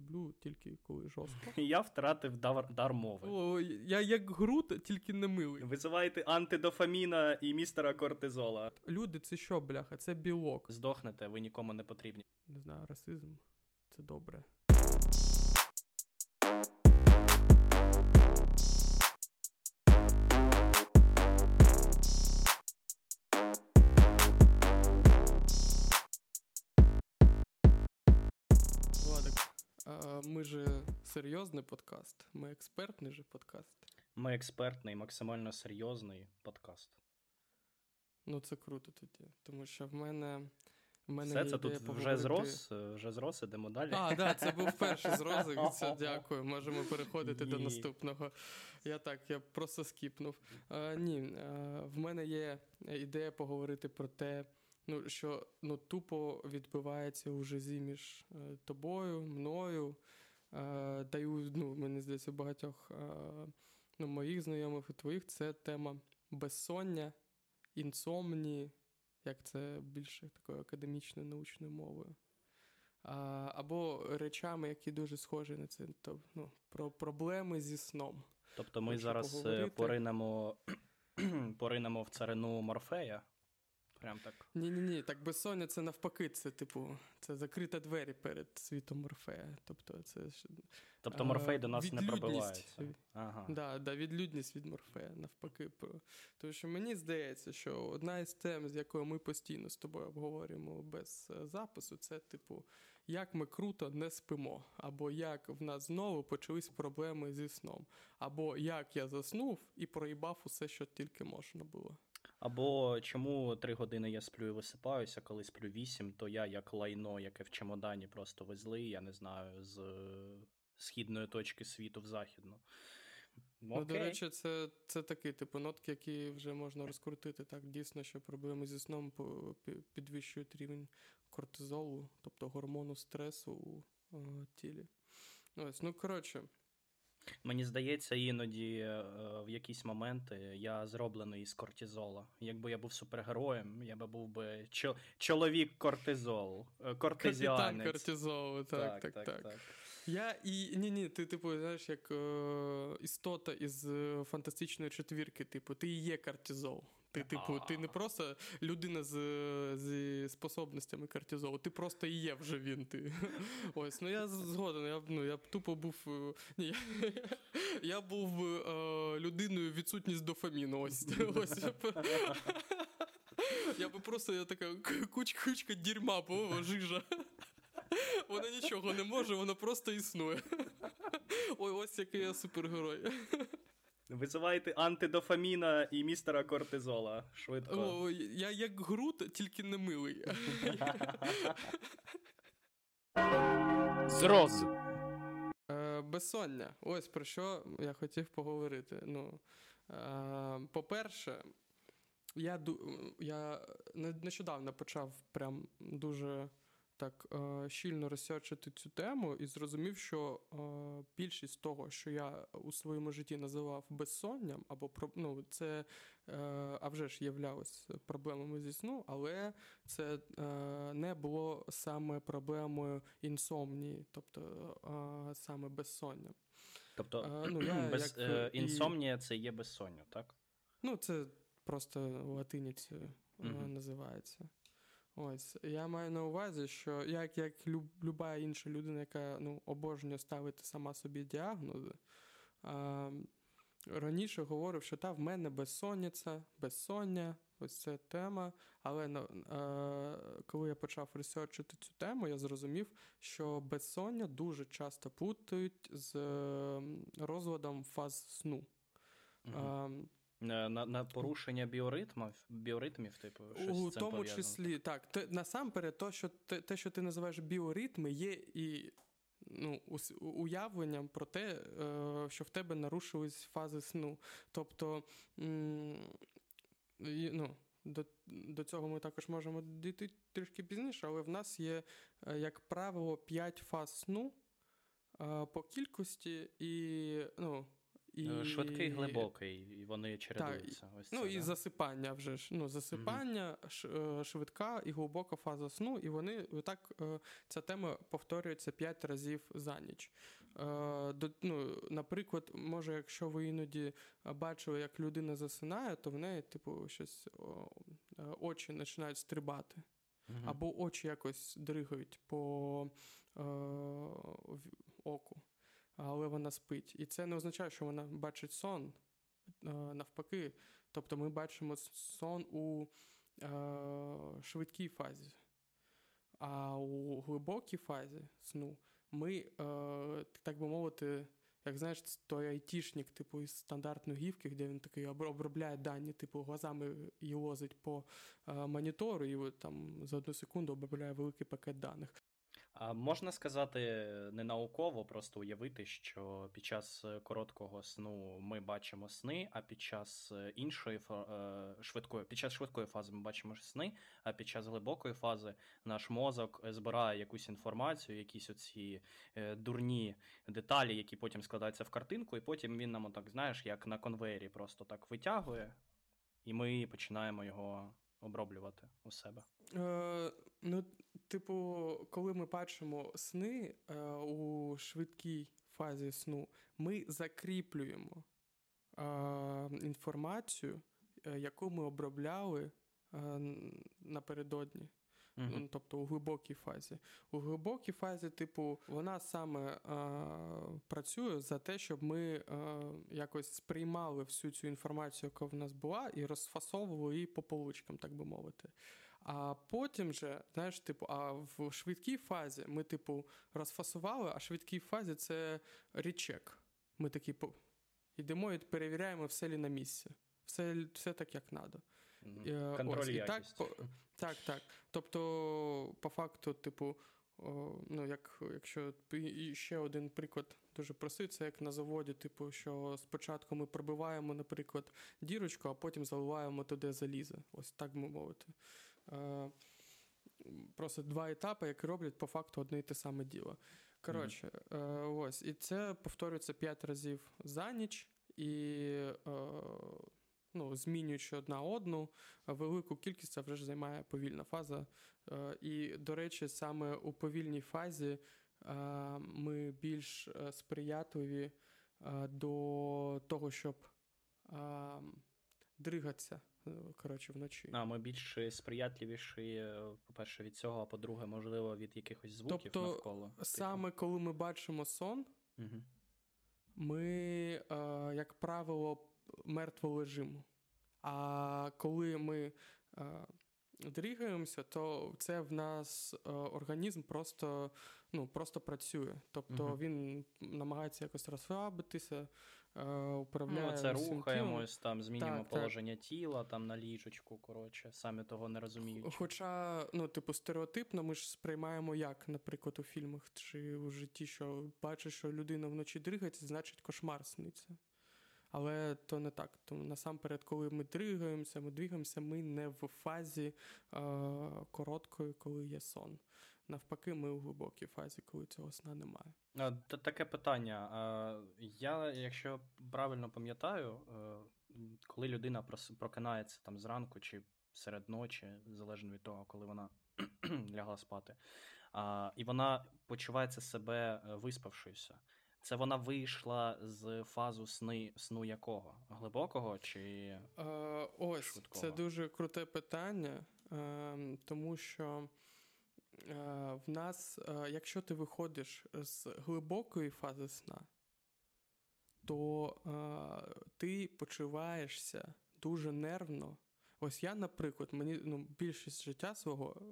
люблю тільки коли жорстко. Я втратив дар мови. О, я як Грут, тільки не милий. Визиваєте антидофаміна і містера кортизола. Люди, це що, бляха? Це білок. Здохнете, ви нікому не потрібні. Не знаю, расизм. Це добре. Ми же серйозний подкаст, ми експертний же подкаст. Ми експертний, максимально серйозний подкаст. Ну це круто тоді, тому що в мене все, це тут вже ЗРОЗ, ідемо далі. А, так, це був перший ЗРОЗ, це дякую, можемо переходити до наступного. Я просто скіпнув. В мене є ідея поговорити про те, що тупо відбувається у житті між тобою, мною, та й мені здається, у багатьох моїх знайомих і твоїх, це тема безсоння, інсомнії, як це більше такою академічною научною мовою, або речами, які дуже схожі на це, про проблеми зі сном. Тобто ми зараз поринемо в царину Морфея. Прям так. Ні, так безсоння це навпаки, це типу, це закрита двері перед світом Морфея. Тобто Морфей до нас не пробивається. Ага. Да, відлюдність від Морфея, навпаки. Тому що мені здається, що одна із тем, з якою ми постійно з тобою обговорюємо без запису, це типу, як ми круто не спимо, або як в нас знову почались проблеми зі сном, або як я заснув і проїбав усе, що тільки можна було. Або чому 3 години я сплю і висипаюся, коли сплю 8, то я як лайно, яке в чемодані просто везли, я не знаю, з східної точки світу в західну. Окей. До речі, це такі типу нотки, які вже можна розкрутити. Так, дійсно, що проблеми зі сном підвищують рівень кортизолу, тобто гормону стресу у тілі. Ось, коротше. Мені здається, іноді в якісь моменти я зроблений із кортизола. Якби я був супергероєм, я би був би чоловік кортизол, кортизіанець. Капітан кортизолу, так. Ти типу, знаєш, як істота із фантастичної четвірки, типу, ти і є кортизол. Ти не просто людина зі способностями кортизолу, ти просто і є вже він. Ти. Ось, я згоден, я б тупо був... Ні, я був людиною відсутність дофаміну. Ось. Я би просто, я така кучка дерьма, жижа. Вона нічого не може, вона просто існує. Ой, ось який я супергерой. Визиваєте антидофаміна і містера кортизола. Швидко. О, я як Грут, тільки не милий. ЗРОЗ. Безсоння. Ось про що я хотів поговорити. По-перше, я нещодавно почав прям дуже так щільно розсерчити цю тему і зрозумів, що більшість того, що я у своєму житті називав безсонням, або це, а вже ж являлось проблемами зі сну, але це не було саме проблемою інсомнії, тобто саме безсоння. Тобто інсомнія це є безсоння, так? Це просто в латиніці називається. Ось, я маю на увазі, що як люба інша людина, яка обожнює ставити сама собі діагнози, раніше говорив, що в мене безсоння, ось це тема, але коли я почав ресерчити цю тему, я зрозумів, що безсоння дуже часто плутають з розладом фаз сну. Mm-hmm. На порушення біоритмів, типу, щось з цим пов'язано. У тому числі, так. Насамперед, те, що ти називаєш біоритми, є і уявленням про те, що в тебе нарушились фази сну. Тобто, до цього ми також можемо дійти трішки пізніше, але в нас є, як правило, 5 фаз сну по кількості і... І... Швидкий, глибокий, і вони чередуються. Так, ось це, і засипання вже ж. Засипання, швидка і глибока фаза сну, і вони так, ця тема повторюється 5 разів за ніч. Наприклад, може, якщо ви іноді бачили, як людина засинає, то в неї, щось очі починають стрибати. Або очі якось дригають по оку. Але вона спить. І це не означає, що вона бачить сон. Навпаки. Тобто ми бачимо сон у швидкій фазі. А у глибокій фазі сну ми, так би мовити, як, знаєш, той айтішник, із стандартної гівки, де він такий обробляє дані, глазами і лозить по монітору, і там за одну секунду обробляє великий пакет даних. А можна сказати не науково, просто уявити, що під час короткого сну ми бачимо сни, а під час іншої швидкої фази ми бачимо сни, а під час глибокої фази наш мозок збирає якусь інформацію, якісь оці дурні деталі, які потім складаються в картинку, і потім він нам отак, знаєш, як на конвеєрі просто так витягує, і ми починаємо його оброблювати у себе. Коли ми бачимо сни у швидкій фазі сну, ми закріплюємо інформацію, яку ми обробляли напередодні. Mm-hmm. Тобто у глибокій фазі. У глибокій фазі, вона саме працює за те, щоб ми якось сприймали всю цю інформацію, яка в нас була, і розфасовували її по поличкам, так би мовити. А потім же, знаєш, а в швидкій фазі ми, розфасували, а в швидкій фазі це річек. Ми такі йдемо і перевіряємо, все ли на місці. Все так, як треба. Контроль якість. Так. Тобто, по факту, якщо ще один приклад дуже простий, це як на заводі, що спочатку ми пробиваємо, наприклад, дірочку, а потім заливаємо туди залізо. Ось так би мовити. Просто два етапи, які роблять по факту одне і те саме діло. Коротше, ось. І це повторюється 5 разів за ніч. І змінюючи одна одну, велику кількість це вже ж займає повільна фаза. І, до речі, саме у повільній фазі ми більш сприятливі до того, щоб дригатися. Вночі. Ми більш сприятливіші, по-перше, від цього, а по-друге, можливо, від якихось звуків навколо. Тобто, саме коли ми бачимо сон, ми, як правило, мертво лежимо. А коли ми дригаємося, то це в нас організм просто працює. Тобто він намагається якось розслабитися, управляє... це рухаємось, там змінюємо положення тіла, там на ліжечку, самі того не розуміють. Хоча, стереотипно ми ж сприймаємо як, наприклад, у фільмах чи у житті, що бачиш, що людина вночі дригається, значить кошмар сниться. Але то не так. Тому насамперед, коли ми дригаємося, ми не в фазі короткої, коли є сон. Навпаки, ми у глибокій фазі, коли цього сна немає. Таке питання. Я, якщо правильно пам'ятаю, коли людина прокинається там зранку чи серед ночі, залежно від того, коли вона лягла спати, і вона почувається себе виспавшися. Це вона вийшла з фазу сну якого? Глибокого чи швидкого? Це дуже круте питання, тому що в нас, якщо ти виходиш з глибокої фази сна, то ти почуваєшся дуже нервно. Ось я, наприклад, мені більшість життя свого,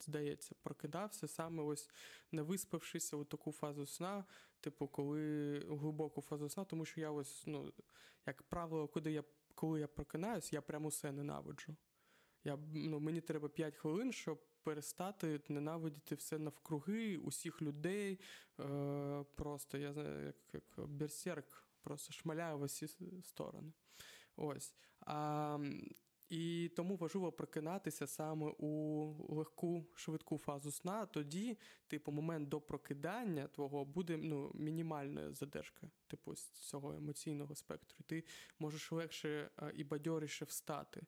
здається, прокидався саме ось не виспавшися у таку фазу сна, коли глибоку фазу сна, тому що я ось, як правило, коли я прокинаюсь, я прямо все ненавиджу. Мені треба 5 хвилин, щоб перестати ненавидіти все навкруги, усіх людей, просто я знаю, як берсерк, просто шмаляю в усі сторони. Ось. А І тому важливо прокинатися саме у легку, швидку фазу сна. Тоді, типу, момент до прокидання твого буде мінімальна задержка, типу, з цього емоційного спектру. Ти можеш легше і бадьоріше встати.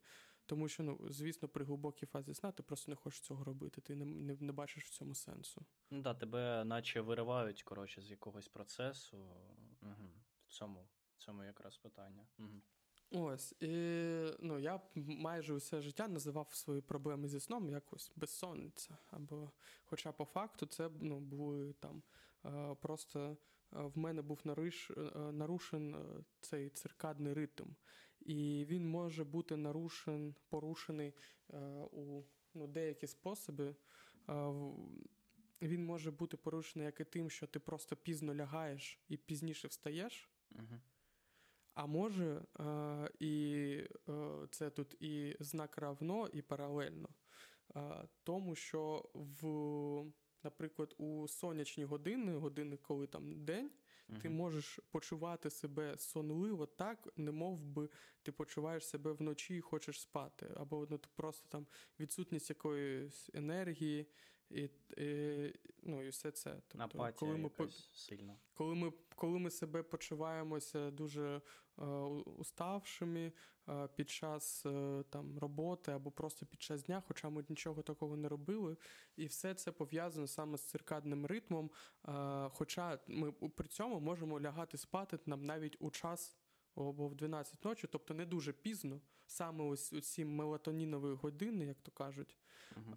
Тому що, звісно, при глибокій фазі сна ти просто не хочеш цього робити, ти не бачиш в цьому сенсу. Ну так, тебе наче виривають, з якогось процесу. Угу. В цьому якраз питання. Угу. Ось, і я майже усе життя називав свої проблеми зі сном якось безсонниця. Або, хоча по факту це були там просто в мене був нарушен цей циркадний ритм. І він може бути порушений у деякі способи. Він може бути порушений як і тим, що ти просто пізно лягаєш і пізніше встаєш. Угу. А може, це тут і знак равно, і паралельно. Тому що, наприклад, у сонячні години, коли там день, угу. ти можеш почувати себе сонливо так, немов би ти почуваєш себе вночі і хочеш спати. Або ти просто там відсутність якоїсь енергії, і все це. Тобто, апатія якась сильна. Коли ми себе почуваємося дуже уставшими під час роботи або просто під час дня, хоча ми нічого такого не робили, і все це пов'язано саме з циркадним ритмом, хоча ми при цьому можемо лягати спати нам навіть у час або в 12 ночі, тобто не дуже пізно, саме ось у ці мелатонінові години, як то кажуть. Угу.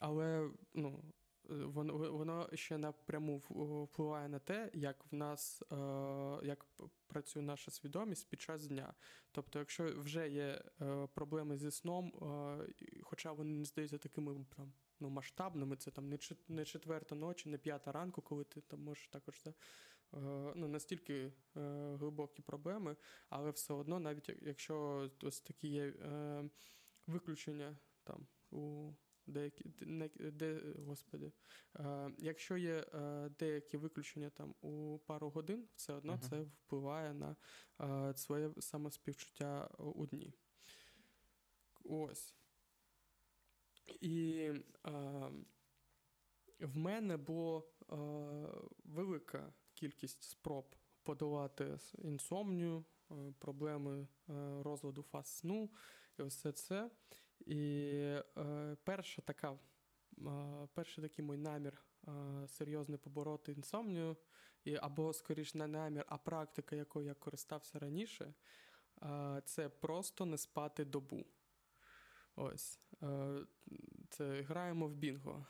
Але воно ще напряму впливає на те, як в нас працює наша свідомість під час дня. Тобто, якщо вже є проблеми зі сном, хоча вони не здаються такими масштабними, це там не 4 ночі, не 5 ранку, коли ти там можеш також настільки глибокі проблеми, але все одно, навіть якщо ось такі є виключення там у якщо є деякі виключення там у пару годин, все одно uh-huh. це впливає на своє самоспівчуття у дні. Ось. І в мене була велика кількість спроб подолати інсомнію, проблеми розладу фаз сну і все це. І перший такий мій намір серйозно побороти інсомнію, або, скоріш, не намір, а практика, якою я користався раніше, це просто не спати добу. Ось. Це граємо в бінго.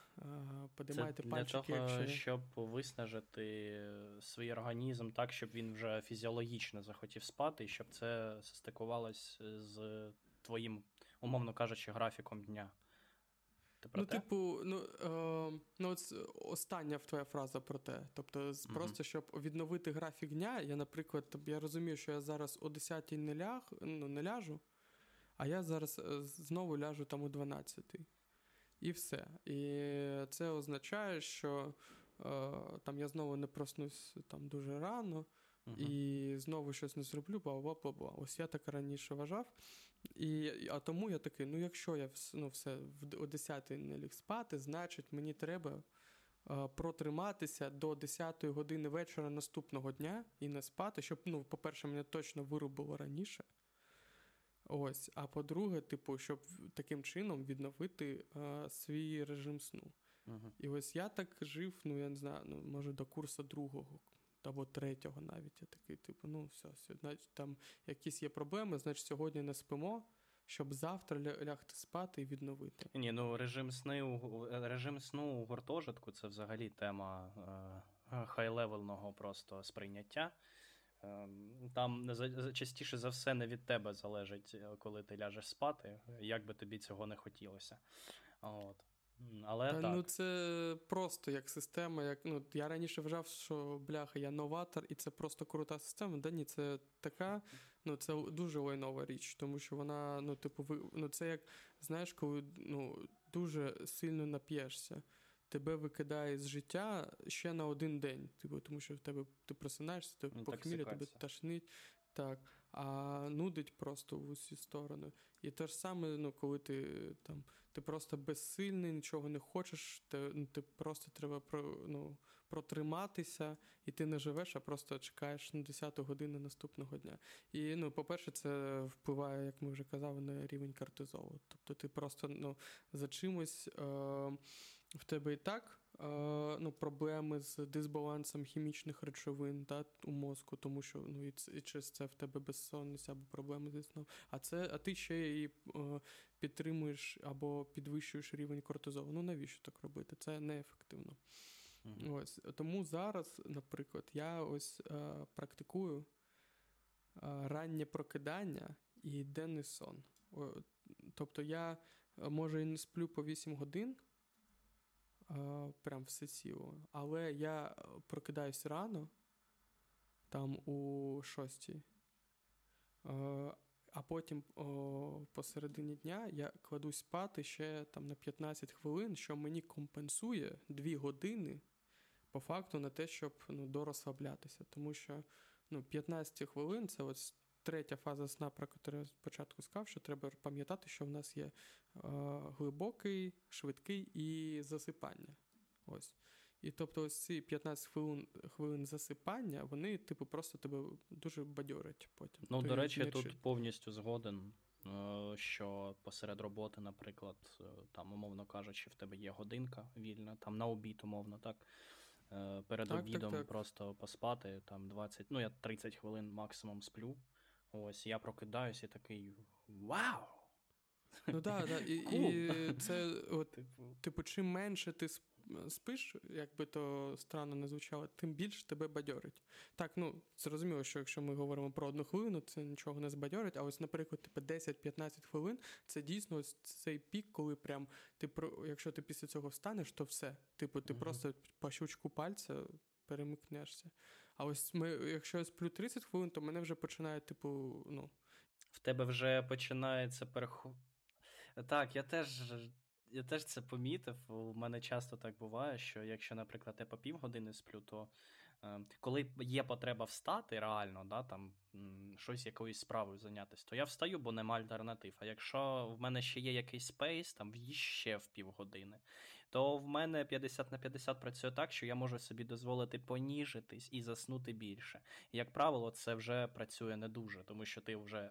Подимайте пальчики. Це для того, щоб виснажити свій організм так, щоб він вже фізіологічно захотів спати, і щоб це стикувалось з твоїм, умовно кажучи, графіком дня. Остання твоя фраза про те. Тобто, mm-hmm. просто, щоб відновити графік дня, я, наприклад, я розумію, що я зараз о 10-й не ляжу, а я зараз знову ляжу там у 12-й. І все. І це означає, що там я знову не проснусь там дуже рано, uh-huh. і знову щось не зроблю, бла-бла-бла-бла. Ось я так раніше вважав. А тому я такий, якщо я о 10-й не ліг спати, значить мені треба протриматися до 10-ї години вечора наступного дня і не спати, щоб, по-перше, мене точно вирубило раніше. Ось, а по-друге, щоб таким чином відновити свій режим сну. Uh-huh. І ось я так жив, я не знаю, може до курсу 2-го або 3-го навіть. Я такий, все, значить, там якісь є проблеми, значить, сьогодні не спимо, щоб завтра лягти спати і відновити. Ні, режим сну у гуртожитку – це взагалі тема хай-левельного просто сприйняття. Там частіше за все не від тебе залежить, коли ти ляжеш спати, як би тобі цього не хотілося. От. Але так. Це просто як система, я раніше вважав, що бляха, я новатор, і це просто крута система. Та ні, це така, це дуже лайнова річ, тому що вона, це як, знаєш, коли дуже сильно нап'єшся. Тебе викидає з життя ще на один день, тому що ти просинаєшся, тебе похмілля, тебе тошнить. Так, а нудить просто в усі сторони. І те ж саме, ну, коли ти просто безсильний, нічого не хочеш, ти просто треба протриматися, і ти не живеш, а просто чекаєш на 10-ту годину наступного дня. І, ну, по-перше, це впливає, як ми вже казали, на рівень кортизолу. Тобто ти просто, за чимось... В тебе і так проблеми з дисбалансом хімічних речовин у мозку, тому що і через це в тебе безсонність або проблеми зі сном. А ти ще і підтримуєш або підвищуєш рівень кортизолу. Ну навіщо так робити? Це неефективно. Угу. Ось. Тому зараз, наприклад, я практикую раннє прокидання і денний сон. Тобто я, може, і не сплю по 8 годин, прям все ціло. Але я прокидаюсь рано, там у 6-й, а потім посередині дня я кладусь спати ще там на 15 хвилин, що мені компенсує 2 години по факту на те, щоб дорозслаблятися. Тому що 15 хвилин – це ось третя фаза сна, про яку я спочатку сказав, що треба пам'ятати, що в нас є глибокий, швидкий і засипання. Ось. І тобто ось ці 15 хвилин засипання, вони просто тебе дуже бадьорять потім. Ну, до речі, тут повністю згоден, що посеред роботи, наприклад, там, умовно кажучи, в тебе є годинка вільна, там на обід, умовно, так? Перед обідом просто поспати, там 20, я 30 хвилин максимум сплю. Ось, я прокидаюсь і такий вау! Ну так, да. І це, чим менше ти спиш, як би то странно не звучало, тим більше тебе бадьорить. Так, зрозуміло, що якщо ми говоримо про одну хвилину, це нічого не збадьорить, а ось, наприклад, 10-15 хвилин, це дійсно ось цей пік, коли прям, якщо ти після цього встанеш, то все. Ти просто по щучку пальця перемикнешся. А ось якщо я сплю 30 хвилин, то мене вже починає, В тебе вже починається Так, я теж це помітив. У мене часто так буває, що якщо, наприклад, я по півгодини сплю, то коли є потреба встати реально, да, там щось якоюсь справою зайнятися, то я встаю, бо нема альтернатив. А якщо в мене ще є якийсь спейс, там ще в півгодини, то в мене 50/50 працює так, що я можу собі дозволити поніжитись і заснути більше. Як правило, це вже працює не дуже, тому що ти вже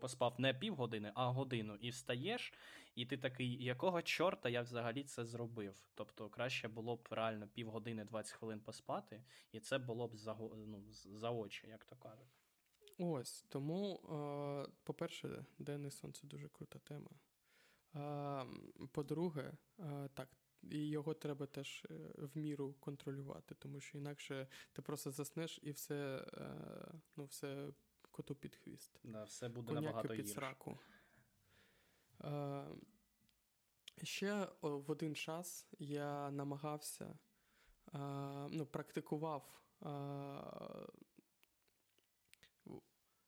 поспав не півгодини, а годину, і встаєш, і ти такий, якого чорта я взагалі це зробив? Тобто краще було б реально півгодини, 20 хвилин поспати, і це було б за очі, як то кажуть. Ось, тому, по-перше, денний сон – це дуже крута тема. По-друге, і його треба теж в міру контролювати, тому що інакше ти просто заснеш і все, все коту під хвіст. Да, все буде набагато гірше. Ще в один час я намагався, практикував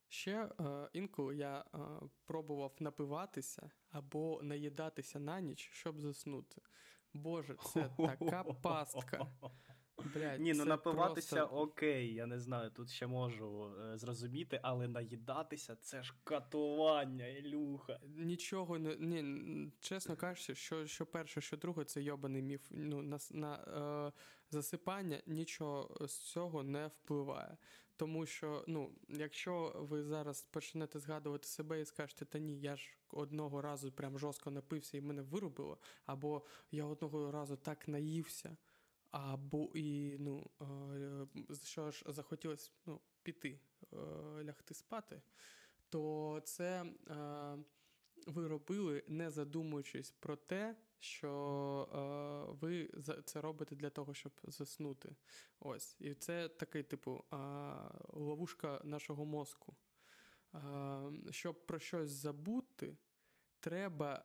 ще інколи я пробував напиватися або наїдатися на ніч, щоб заснути. Боже, це така пастка. Блядь, напиватися просто... окей, я не знаю, тут ще можу зрозуміти, але наїдатися – це ж катування, Ілюха. Нічого, чесно кажучи, що перше, що друге – це йобаний міф. Засипання нічого з цього не впливає. Тому що, якщо ви зараз почнете згадувати себе і скажете, та ні, я ж одного разу прям жорстко напився і мене вирубило, або я одного разу так наївся, або і, що ж захотілося, піти, лягти спати, то це ви робили, не задумуючись про те, що ви це робите для того, щоб заснути. Ось. І це такий, ловушка нашого мозку. Щоб про щось забути, треба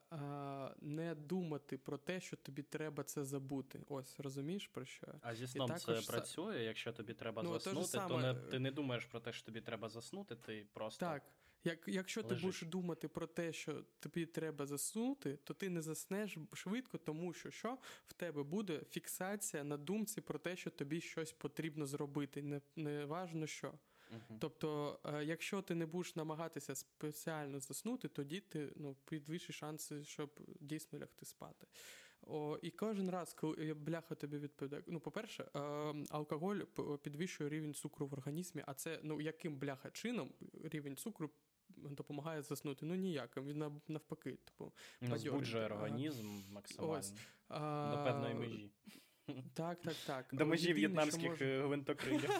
не думати про те, що тобі треба це забути. Ось, розумієш, про що? А зі сном це працює, якщо тобі треба заснути, ти не думаєш про те, що тобі треба заснути, ти просто так. Якщо ти будеш думати про те, що тобі треба заснути, то ти не заснеш швидко, тому що в тебе буде фіксація на думці про те, що тобі щось потрібно зробити, не важно що. Тобто, якщо ти не будеш намагатися спеціально заснути, тоді ти підвищиш шанси, щоб дійсно лягти спати. І кожен раз, коли бляха тобі відповідає, по-перше, алкоголь підвищує рівень цукру в організмі, а це, яким бляха чином рівень цукру допомагає заснути? Ніяким. Він навпаки, збуджує організм максимально. До певної межі. Так. До межі в'єтнамських гвинтокрилів.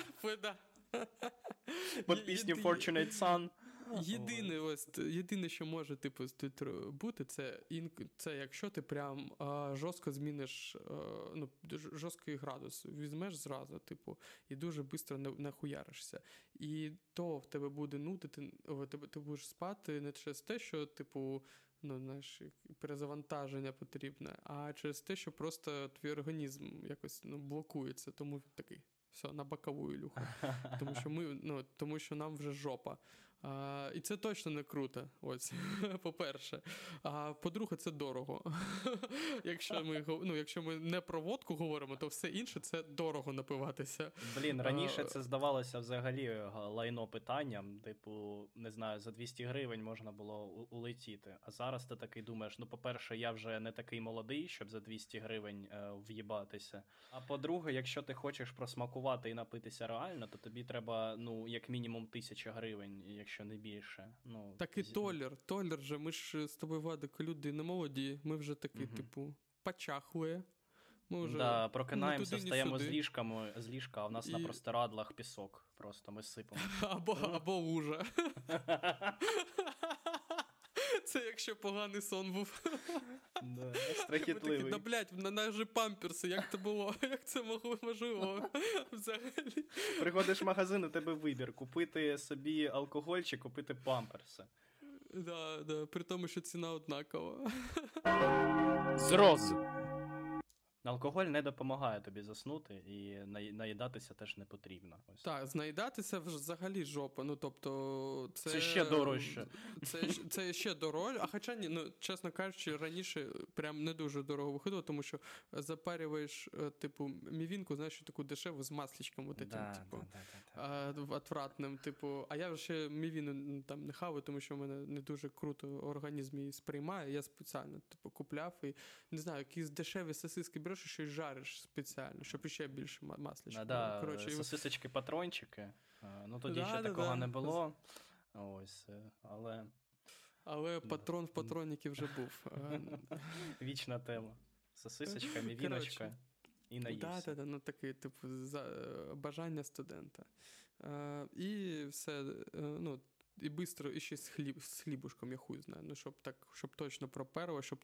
Під пісню Fortunate Son. Єдине, що може бути, це якщо ти прям жорстко зміниш, жорсткий градус візьмеш зразу, і дуже швидко нахуяришся. І то в тебе буде нудити, ти будеш спати не через те, що, перезавантаження потрібне, а через те, що просто твій організм якось блокується, тому він такий. Все, на бокову люху. Тому що нам вже жопа. І це точно не круто. Ось, по-перше. А по-друге, це дорого. Якщо ми не про водку говоримо, то все інше це дорого напиватися. Блін, раніше це здавалося взагалі лайно питанням. Не знаю, за 200 гривень можна було улетіти. А зараз ти такий думаєш, по-перше, я вже не такий молодий, щоб за 200 гривень в'їбатися. А по-друге, якщо ти хочеш просмакувати і напитися реально, то тобі треба, як мінімум 1000 гривень, якщо не більше. Так і толер же, ми ж з тобою, Вадик, люди не молоді, ми вже такі, почахує. Ми вже прокинаємося, встаємо з ліжка, а в нас на простирадлах пісок. Просто ми сипемо. Або лужа. Це якщо поганий сон був. Страхітливий. На нас же памперси, як це було? Як це можливо взагалі? Приходиш в магазин, у тебе вибір. Купити собі алкоголь чи купити памперси. Да, при тому, що ціна однакова. ЗРОЗ. Алкоголь не допомагає тобі заснути, і наїдатися теж не потрібно. Ось. Так, наїдатися взагалі жопа, це ще дорожче. Це ще дорожче, а хоча, чесно кажучи, раніше прям не дуже дорого виходило, тому що запарюєш, мівінку, знаєш, таку дешеву з масличком, отвратним, а я ще мівіну там не хаваю, тому що в мене не дуже круто організм її сприймає, я спеціально, купляв, і, не знаю, якісь дешеві сосиски береш і щось жариш спеціально, щоб ще більше маслички. Сосисочки-патрончики. Тоді ще такого не було. Ось, але патрон в патронники вже був. Вічна тема. Сосисочка, мівіночка і наївся. Таке, бажання студента. І все, і швидко, і ще з хлібушком, я хуй знаю. Щоб точно проперло, щоб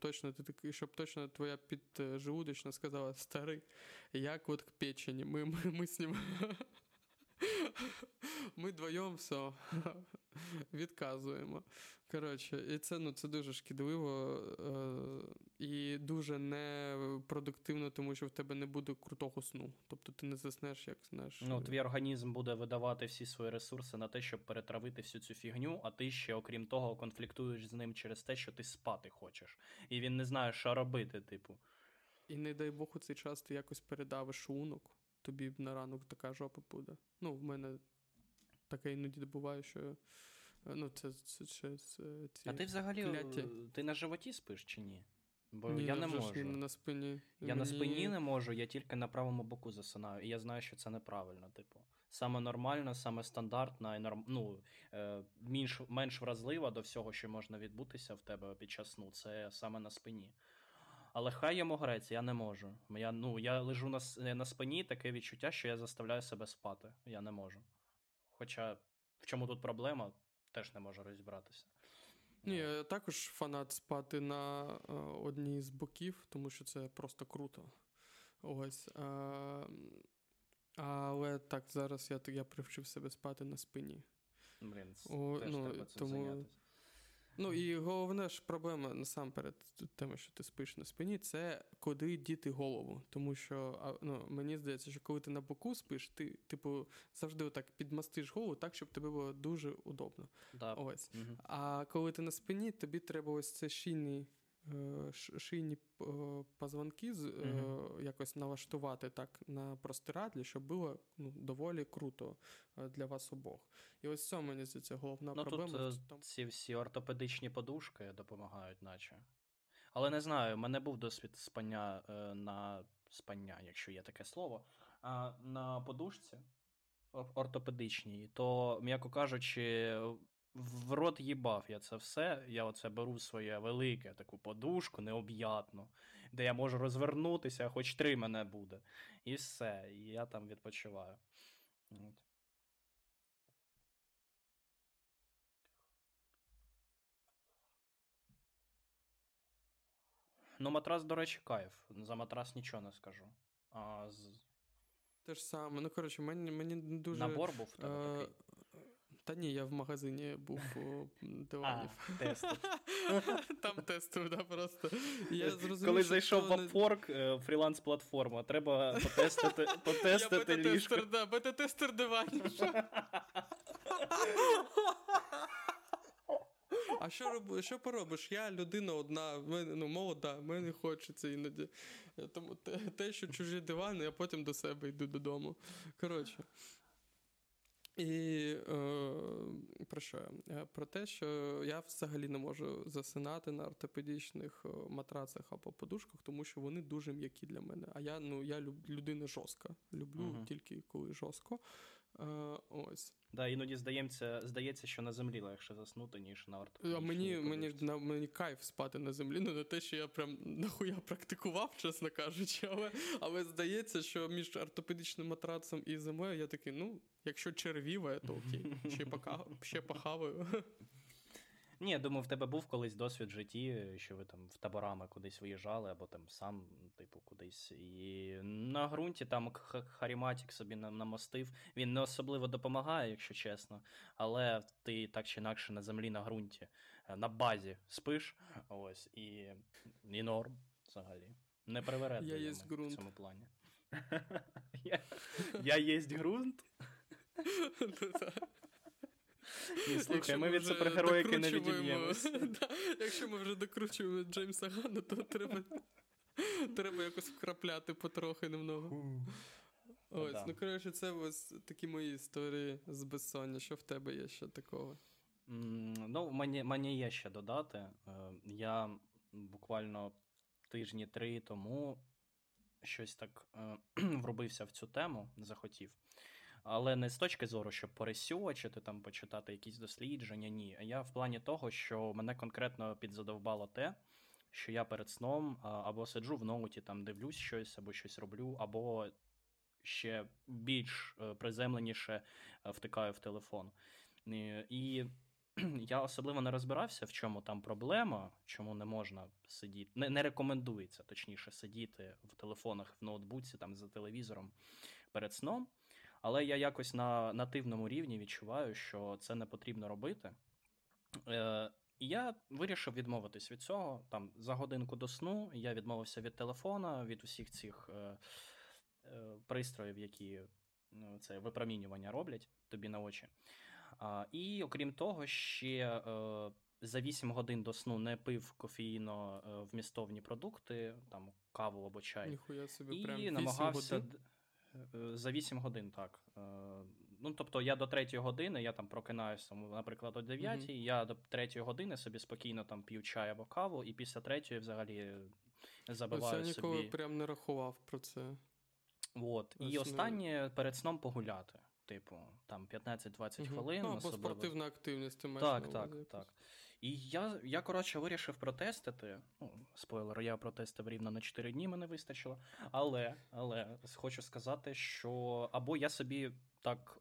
точно твоя піджелудочна сказала: старий, як к печені, ми з ним... Ми вдвоєм все відказуємо. І це дуже шкідливо і дуже непродуктивно, тому що в тебе не буде крутого сну. Тобто ти не заснеш, як знаєш. Твій організм буде видавати всі свої ресурси на те, щоб перетравити всю цю фігню, а ти ще, окрім того, конфліктуєш з ним через те, що ти спати хочеш. І він не знає, що робити, І не дай Бог у цей час ти якось передавиш шлунок. Тобі на ранок така жопа буде. В мене таке іноді буває, що... А ти взагалі... Кляті. Ти на животі спиш чи ні? Бо ні, я не можу. На спині. Я на спині не можу, я тільки на правому боку засинаю. І я знаю, що це неправильно, Саме нормальна, саме стандартна, менш вразлива до всього, що можна відбутися в тебе під час сну. Це саме на спині. Але хай йому грець, я не можу. Я лежу на спині, таке відчуття, що я заставляю себе спати. Я не можу. Хоча в чому тут проблема, теж не можу розібратися. Ні, я також фанат спати на одній з боків, тому що це просто круто. Ось. Але так, зараз я привчив себе спати на спині. Блін, теж треба цим зайнятися. І головна ж проблема насамперед тим, що ти спиш на спині, це куди діти голову. Тому що, мені здається, що коли ти на боку спиш, ти, завжди отак підмастиш голову так, щоб тобі було дуже удобно. Да. Ось. А коли ти на спині, тобі треба ось це шийний шийні позвонки якось налаштувати так на простирадлі, щоб було доволі круто для вас обох. І ось це, мені здається, головна проблема. Тут ці всі ортопедичні подушки допомагають наче. Але не знаю, в мене був досвід спання на спання, якщо є таке слово, на подушці ортопедичній, то, м'яко кажучи, в рот їбав я це все, я оце беру своє велике таку подушку необ'ятну, де я можу розвернутися, хоч 3 мене буде. І все, і я там відпочиваю. От. Ну, матрас, до речі, кайф. За матрас нічого не скажу. А те ж саме. Ну, коротше, мені не дуже... Набор був в тебе такий? Та ні, я в магазині був диванів. А, тестів. Там тестів, да, просто. Я зрозумів, коли зайшов в Апфорк, фріланс-платформа, треба потестити ліжко. Я бета-тестер, да, бета-тестер диванів. А що поробиш? Я людина одна, молода, мені хочеться іноді. Тому те, що чужі дивани, я потім до себе йду додому. Коротше. І про що? Про те, що я взагалі не можу засинати на ортопедичних матрацах або подушках, тому що вони дуже м'які для мене. А я людина жорстка. Люблю тільки коли жорстко. Ось. Да, іноді здається, що на землі легше заснути, ніж на ортопедичній. Мені кайф спати на землі, не те, що я прям нахуя практикував, чесно кажучи, але здається, що між ортопедичним матрацом і землею я такий, якщо червіве, то окей, ще похаваю. Ні, думаю, в тебе був колись досвід в житті, що ви там в таборами кудись виїжджали, або там сам, кудись. І на ґрунті там харіматік собі намостив. Він не особливо допомагає, якщо чесно, але ти так чи інакше на землі, на ґрунті, на базі спиш, ось, і норм взагалі. Не привередливо в цьому плані. Я єсть ґрунт? Ні, слухай, ми від супергероїки не відіб'ємося. Якщо ми вже докручуємо Джеймса Ганна, то треба якось вкрапляти потрохи немного. Ось, коротше, це ось такі мої історії з безсоння. Що в тебе є ще такого? Мені є ще додати. Я буквально тижні 3 тому щось так врубився в цю тему, захотів. Але не з точки зору, щоб пересьочити, там, почитати якісь дослідження, ні. Я в плані того, що мене конкретно підзадовбало те, що я перед сном або сиджу в ноуті, там, дивлюсь щось, або щось роблю, або ще більш приземленіше втикаю в телефон. І я особливо не розбирався, в чому там проблема, чому не можна сидіти, не рекомендується, точніше, сидіти в телефонах, в ноутбуці, там, за телевізором перед сном. Але я якось на нативному рівні відчуваю, що це не потрібно робити. І я вирішив відмовитись від цього. Там за годинку до сну я відмовився від телефона, від усіх цих пристроїв, які це випромінювання роблять тобі на очі. І окрім того, ще за 8 годин до сну не пив кофеїно вмістовні продукти, там каву або чай. Ніхуя собі, прям 8 годин? За 8 годин, так. Тобто я до 3 години, я там прокинаюся, наприклад, о 9, я до 3 години собі спокійно там п'ю чай або каву, і після 3 взагалі забиваю собі. Я ніколи прям не рахував про це. От. І останнє перед сном погуляти. Типу, там 15-20 хвилин. Ну, або спортивна активність. Так. І я, коротше, вирішив протестити. Спойлер, я протестив рівно на 4 дні, мене вистачило. Але хочу сказати, що або я собі так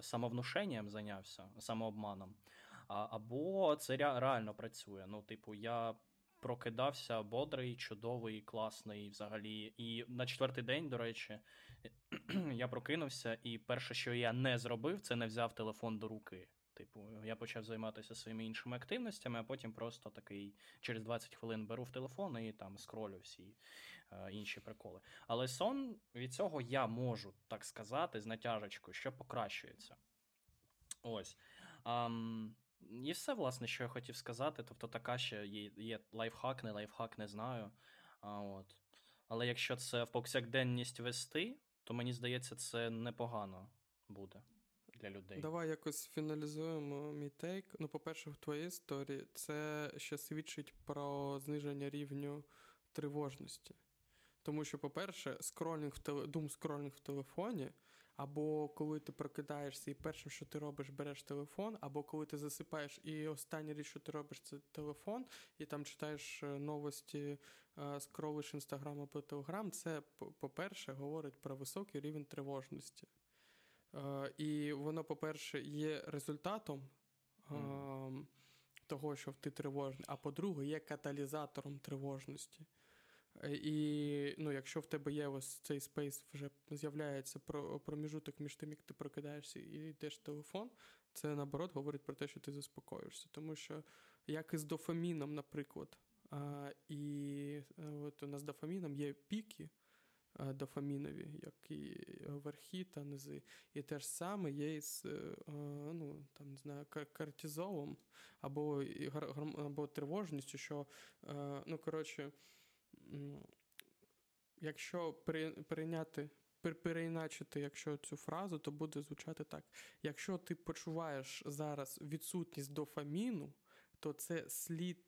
самовнушенням зайнявся, самообманом, або це реально працює. Я прокидався бодрий, чудовий, класний взагалі. І на 4-й день, до речі, я прокинувся, і перше, що я не зробив, це не взяв телефон до руки. Я почав займатися своїми іншими активностями, а потім просто такий через 20 хвилин беру в телефон і там скролю всі інші приколи. Але сон від цього, я можу так сказати, з натяжечкою, що покращується. Ось. І все, власне, що я хотів сказати. Тобто така ще є лайфхак, не знаю. От. Але якщо це в повсякденність вести, то мені здається, це непогано буде для людей. Давай якось фіналізуємо мій тейк. Ну, по-перше, в твоїй історії це ще свідчить про зниження рівню тривожності. Тому що, по-перше, скролінг в телефоні, або коли ти прокидаєшся і першим, що ти робиш, береш телефон, або коли ти засипаєш і останнє річ, що ти робиш, це телефон, і там читаєш новості, скролиш Інстаграм або Телеграм, це, по-перше, говорить про високий рівень тривожності. І воно, по-перше, є результатом того, що ти тривожний, а по-друге, є каталізатором тривожності. І, ну, якщо в тебе є ось цей спейс, вже з'являється проміжуток між тим, як ти прокидаєшся і йдеш в телефон, це, наоборот, говорить про те, що ти заспокоїшся. Тому що, як і з дофаміном, наприклад, і от у нас з дофаміном є піки дофамінові, як і верхи та низи. І те ж саме є з, ну, там, не знаю, кортизолом або тривожністю, що, ну, коротше, якщо переіначити, якщо цю фразу, то буде звучати так. Якщо ти почуваєш зараз відсутність дофаміну, то це слід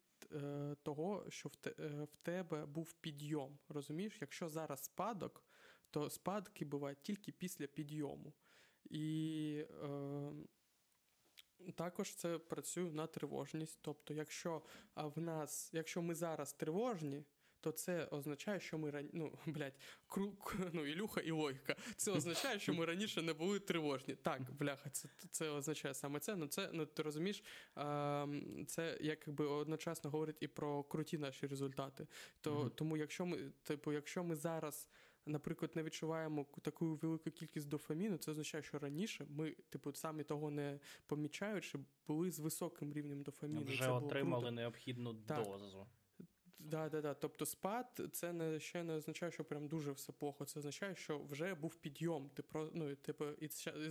того, що в тебе був підйом. Розумієш? Якщо зараз спадок, то спадки бувають тільки після підйому. І також це працює на тривожність. Тобто, якщо ми зараз тривожні, то це означає, що ми раніше... Ілюха і логіка. Це означає, що ми раніше не були тривожні. Так, бляха, це означає саме це. Ти розумієш, це якби одночасно говорить і про круті наші результати. Тому якщо ми зараз, наприклад, не відчуваємо таку велику кількість дофаміну, це означає, що раніше ми, самі того не помічаючи, були з високим рівнем дофаміну. Вже отримали необхідну дозу. Да. Тобто спад, це ще не означає, що прям дуже все плохо. Це означає, що вже був підйом.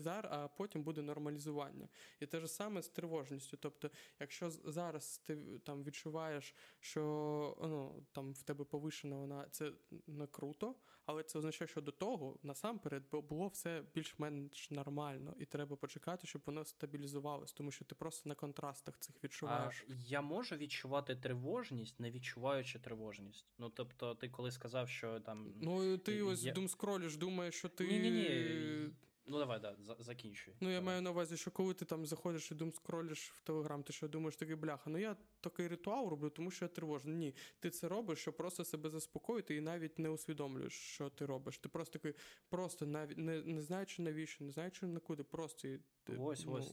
А потім буде нормалізування. І те ж саме з тривожністю. Тобто, якщо зараз ти там відчуваєш, що там в тебе повишена вона, це не круто, але це означає, що до того насамперед було все більш-менш нормально. І треба почекати, щоб воно стабілізувалось, тому що ти просто на контрастах цих відчуваєш. Я можу відчувати тривожність, не відчуваючи тривожність. Ну, тобто, ти коли сказав, що там... Ну, ти думскролиш, думаєш, що ти... Ні. Ну, давай, закінчуй. Ну, я маю на увазі, що коли ти там заходиш і думскролиш в Телеграм, ти що думаєш, такий, бляха, ну я такий ритуал роблю, тому що я тривожний. Ні, ти це робиш, щоб просто себе заспокоїти і навіть не усвідомлюєш, що ти робиш. Ти просто такий, просто навіть не знаючи навіщо, не знаючи на куди, просто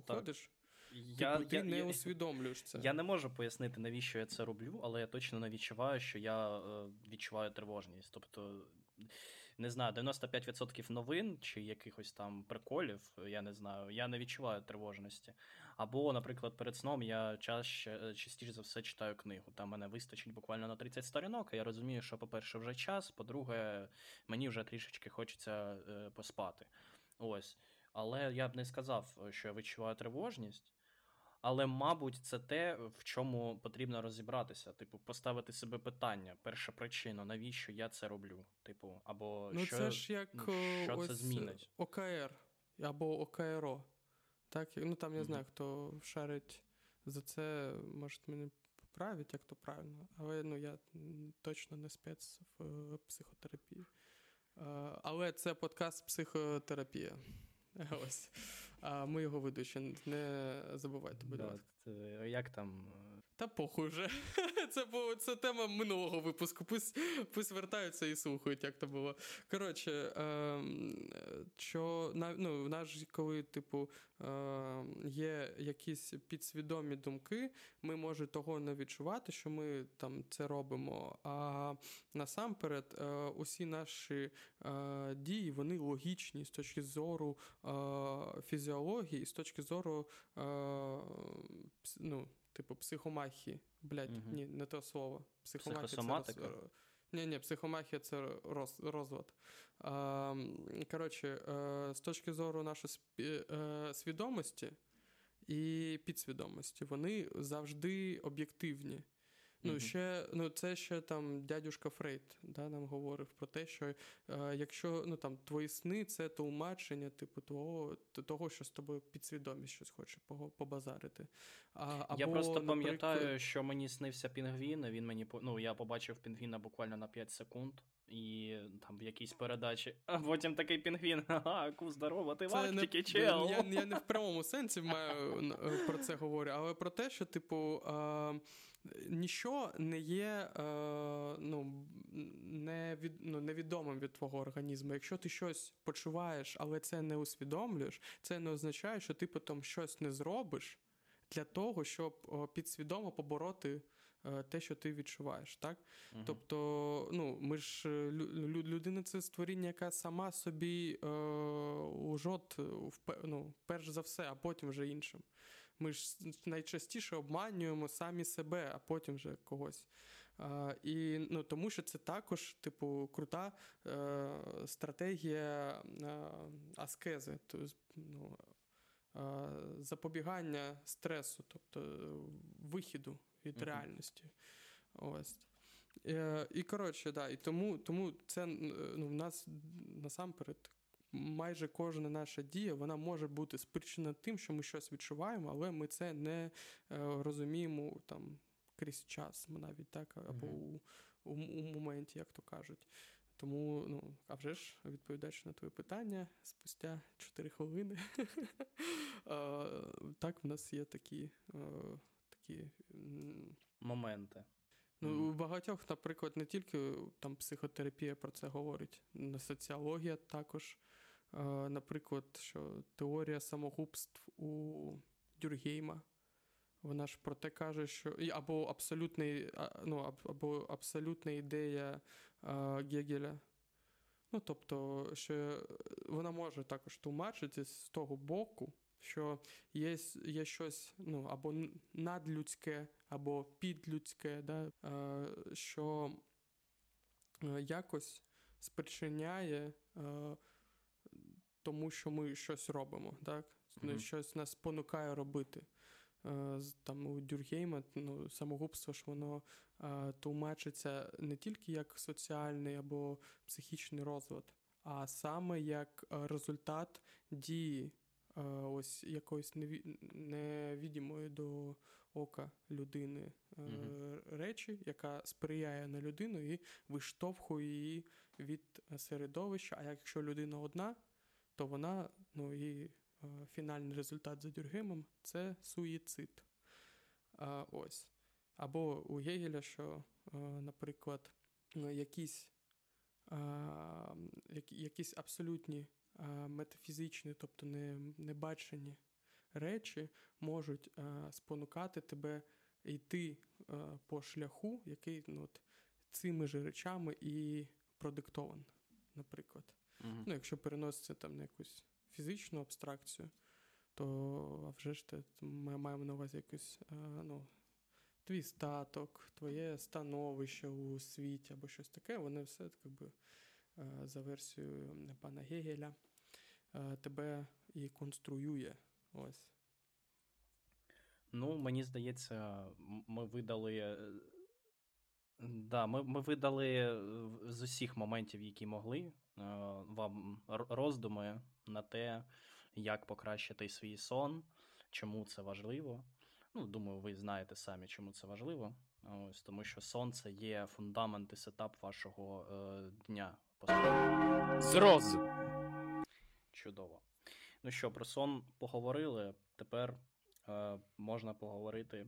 ходиш... Ти не усвідомлюєш це. Я не можу пояснити, навіщо я це роблю, але я точно не відчуваю, що я відчуваю тривожність. Тобто, не знаю, 95% новин чи якихось там приколів, я не знаю, я не відчуваю тривожності. Або, наприклад, перед сном я частіше за все читаю книгу. Там мене вистачить буквально на 30 сторінок, а я розумію, що, по-перше, вже час, по-друге, мені вже трішечки хочеться поспати. Ось. Але я б не сказав, що я відчуваю тривожність, але, мабуть, це те, в чому потрібно розібратися. Типу, поставити себе питання, перша причина, навіщо я це роблю, типу, або що це змінить. ОКР або ОКРО. Так, ну там я знаю, хто шарить за це, може мене поправить, як то правильно, але я точно не спец в психотерапії. Але це подкаст «Психотерапія». Ось. А ми його ведучі. Не забувайте, будь ласка. Як там? Та похуй вже. Це тема минулого випуску. Пусть вертаються і слухають, як то було. Коротше, в нас ж, коли, є якісь підсвідомі думки, ми може того не відчувати, що ми там це робимо. А насамперед, усі наші дії, вони логічні з точки зору фізіології, з точки зору психомахії. Ні, не те слово. Психосоматика? Ні, психомахія – це розлад. Коротше, з точки зору нашої свідомості і підсвідомості. Вони завжди об'єктивні. Ну, ще, ну, це ще там дядюшка Фрейд, да, нам говорив про те, що якщо, ну, там, твої сни – це тлумачення, типу, того, що з тобою підсвідомість щось хоче побазарити. Я просто пам'ятаю, що мені снився пінгвін, він мені, ну, я побачив пінгвіна буквально на 5 секунд, і там в якійсь передачі, а потім такий пінгвін, ага, ку, здорово, ти в Арктиці, чел. Я не в прямому сенсі маю про це говорю, але про те, що, типу, ніщо не є невідомим від твого організму. Якщо ти щось почуваєш, але це не усвідомлюєш, це не означає, що ти потім щось не зробиш для того, щоб підсвідомо побороти те, що ти відчуваєш, так? Uh-huh. Тобто, ну, ми ж людина – це створіння, яка сама собі лжот, ну, перш за все, а потім вже іншим. Ми ж найчастіше обманюємо самі себе, а потім вже когось. І, ну, тому що це також, типу, крута стратегія аскези, тобто, ну, запобігання стресу, тобто вихіду від реальності. Ось. І, коротше, да, і тому це, ну, в нас насамперед майже кожна наша дія, вона може бути спричинена тим, що ми щось відчуваємо, але ми це не розуміємо там крізь час, навіть так, або у моменті, як то кажуть. Тому, ну, а вже ж, відповідаючи на твоє питання, спустя 4 хвилини, так в нас є такі моменти. Ну, у багатьох, наприклад, не тільки там психотерапія про це говорить, соціологія також, наприклад, що теорія самогубств у Дюркгейма. Вона ж про те каже, що абсолютна ідея Гегеля. Ну, тобто, що вона може також тлумачитися з того боку, що є щось, ну, або надлюдське, або підлюдське, да, що якось спричиняє тому, що ми щось робимо, так? Щось нас спонукає робити. Там у Дюркгейма, ну, самогубство ж воно тлумачиться не тільки як соціальний або психічний розлад, а саме як результат дії ось якоїсь невідімої до ока людини речі, яка сприяє на людину і виштовхує її від середовища. А якщо людина одна, то вона, ну, її фінальний результат за Дюркгеймом – це суїцид. Ось. Або у Гегеля, що, наприклад, якісь абсолютні метафізичні, тобто небачені речі можуть спонукати тебе йти по шляху, який, ну, от, цими ж речами і продиктований, наприклад. Ну, якщо переноситься там на якусь фізичну абстракцію, то, а вже ж, ми маємо на увазі якийсь, ну, твій статок, твоє становище у світі або щось таке, вони все, якби, за версією пана Гегеля, тебе і конструює. Ось. Ну, мені здається, ми видали... Да, ми видали з усіх моментів, які могли, вам роздуми на те, як покращити свій сон, чому це важливо. Ну, думаю, ви знаєте самі, чому це важливо. Ось, тому що сон – це є фундамент і сетап вашого дня. ЗРОЗ! Чудово. Ну що, про сон поговорили, тепер можна поговорити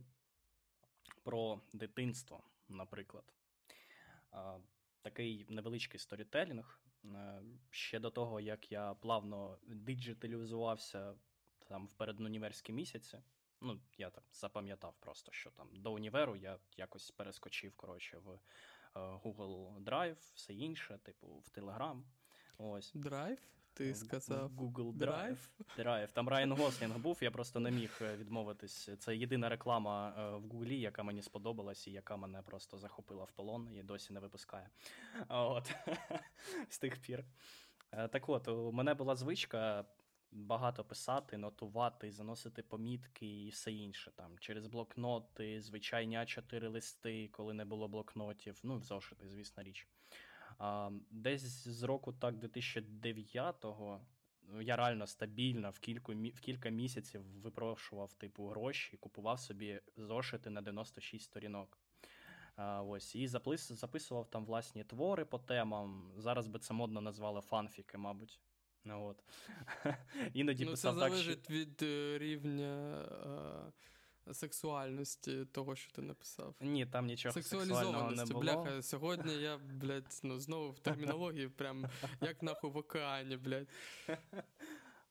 про дитинство, наприклад. Такий невеличкий сторітелінг. Ще до того, як я плавно диджиталізувався там в передуніверські місяці, ну, я там запам'ятав просто, що там до універу я якось перескочив, коротше, в Google Drive, все інше, типу, в Telegram. Ось. Drive? Ти сказав Google Drive. Drive. Там Райан Гослінг був, я просто не міг відмовитись. Це єдина реклама в Гуглі, яка мені сподобалась і яка мене просто захопила в полон і досі не випускає. От. З тих пір. Так от, у мене була звичка багато писати, нотувати, заносити помітки і все інше. Там, через блокноти, звичайні А4 листи, коли не було блокнотів, ну, зошити, звісно, річ. Десь з року так 2009-го я реально стабільно в кілька місяців випрошував типу гроші, купував собі зошити на 96 сторінок. Ось, і записував там власні твори по темам. Зараз би це модно назвали фанфіки, мабуть. Ну, от. Іноді писав так, що... Це залежить від рівня сексуальності того, що ти написав. Ні, там нічого сексуального не було. Бляха, сьогодні я, блядь, ну, знову в термінології прям як нахуй в океані, блядь.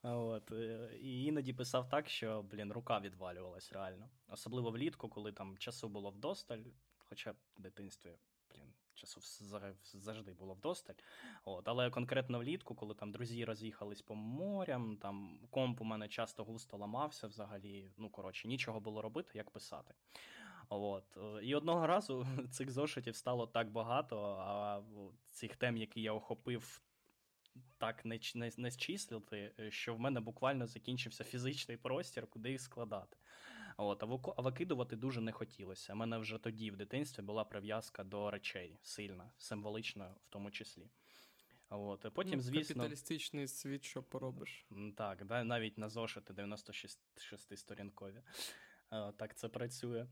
От. І іноді писав так, що, блін, рука відвалювалась реально. Особливо влітку, коли там часу було вдосталь, хоча в дитинстві, блін, часу завжди було вдосталь. От, але конкретно влітку, коли там друзі роз'їхались по морям, там комп у мене часто густо ламався взагалі, ну, коротше, нічого було робити, як писати. От. І одного разу цих зошитів стало так багато, а цих тем, які я охопив, так не зчислити, що в мене буквально закінчився фізичний простір, куди їх складати. От, а викидувати дуже не хотілося. У мене вже тоді в дитинстві була прив'язка до речей сильна, символічна в тому числі. От, потім, звісно, капіталістичний світ, що поробиш. Так, да, навіть на зошити 96-сторінкові. Так це працює.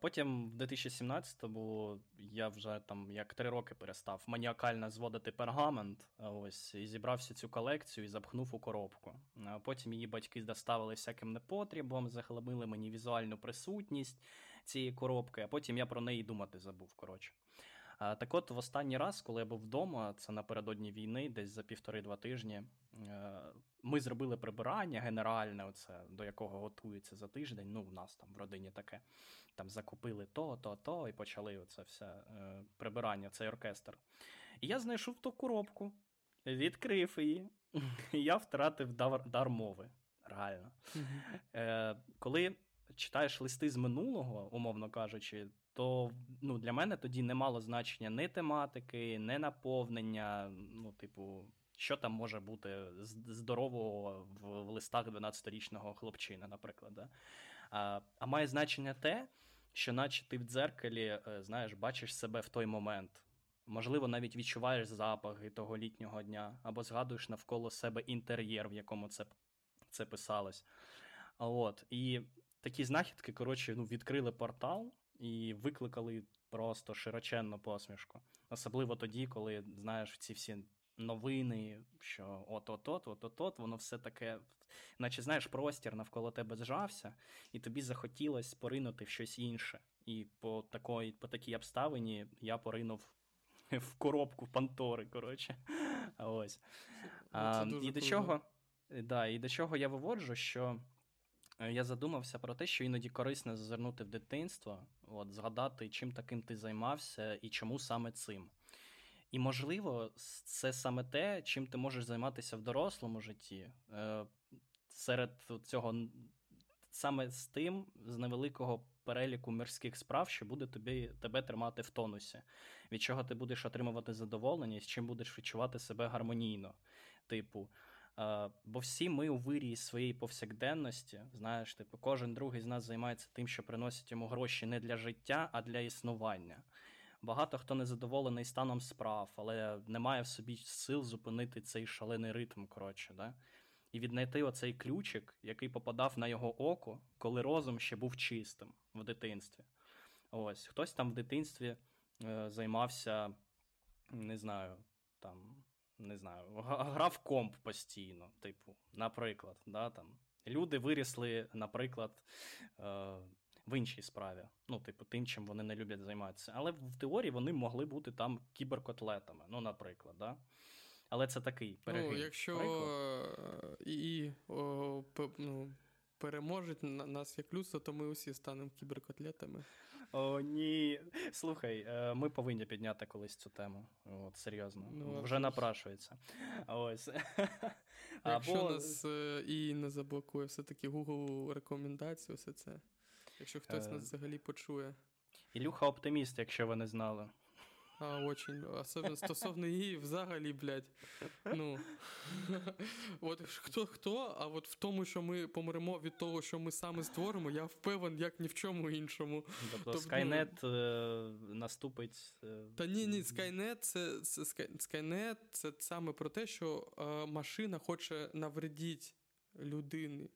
Потім в 2017-му я вже там як 3 роки перестав маніакально зводити пергамент, ось, і зібрався цю колекцію і запхнув у коробку. Потім її батьки доставили всяким непотрібом, захламили мені візуальну присутність цієї коробки, а потім я про неї думати забув, коротше. Так от, в останній раз, коли я був вдома, це напередодні війни, десь за 1,5-2 тижні, ми зробили прибирання генеральне, оце, до якого готується за тиждень, ну, в нас там в родині таке. Там закупили то, і почали оце все прибирання, цей оркестр. І я знайшов ту коробку, відкрив її, і я втратив дар мови, реально. Коли читаєш листи з минулого, умовно кажучи, то, ну, для мене тоді не мало значення ні тематики, ні наповнення, ну, типу, що там може бути здорового в листах 12-річного хлопчина, наприклад. Да? А має значення те, що наче ти в дзеркалі, знаєш, бачиш себе в той момент. Можливо, навіть відчуваєш запахи того літнього дня, або згадуєш навколо себе інтер'єр, в якому це писалось. От. І такі знахідки, коротше, ну, відкрили портал і викликали просто широченну посмішку. Особливо тоді, коли, знаєш, ці всі новини, що от-от-от, воно все таке, наче, знаєш, простір навколо тебе зжався, і тобі захотілось поринути в щось інше. І по такій обставині я поринув в коробку, в Пантори, коротше. Ось. І до чого я виводжу, що я задумався про те, що іноді корисно зазирнути в дитинство, от, згадати, чим таким ти займався і чому саме цим. І, можливо, це саме те, чим ти можеш займатися в дорослому житті, серед цього, саме з тим, з невеликого переліку мирських справ, що буде тебе тримати в тонусі, від чого ти будеш отримувати задоволення, з чим будеш відчувати себе гармонійно. Типу, бо всі ми у вирії своєї повсякденності, знаєш, типу, кожен другий з нас займається тим, що приносить йому гроші не для життя, а для існування. Багато хто незадоволений станом справ, але не має в собі сил зупинити цей шалений ритм, коротше, да? І віднайти оцей ключик, який попадав на його око, коли розум ще був чистим в дитинстві. Ось, хтось там в дитинстві займався, не знаю, грав комп постійно, типу, наприклад, да, там. Люди вирісли, наприклад, в іншій справі, ну, типу, тим, чим вони не люблять займатися. Але в теорії вони могли бути там кіберкотлетами, ну, наприклад, да? Але це такий перегін. Ну, якщо переможуть нас як людство, то ми усі станемо кіберкотлетами. О, ні. Слухай, ми повинні підняти колись цю тему. От, серйозно. Ну, вже напрашується. Ось. Якщо нас і не заблокує все-таки Google рекомендації, все це. Якщо хтось нас взагалі почує. Ілюха оптиміст, якщо ви не знали. очень. Особенно стосовно її взагалі, блядь. Ну. От хто-хто, а от в тому, що ми помремо від того, що ми саме створимо, я впевнений, як ні в чому іншому. Тобто Скайнет наступить... Та ні, Скайнет це саме про те, що машина хоче навредити людині.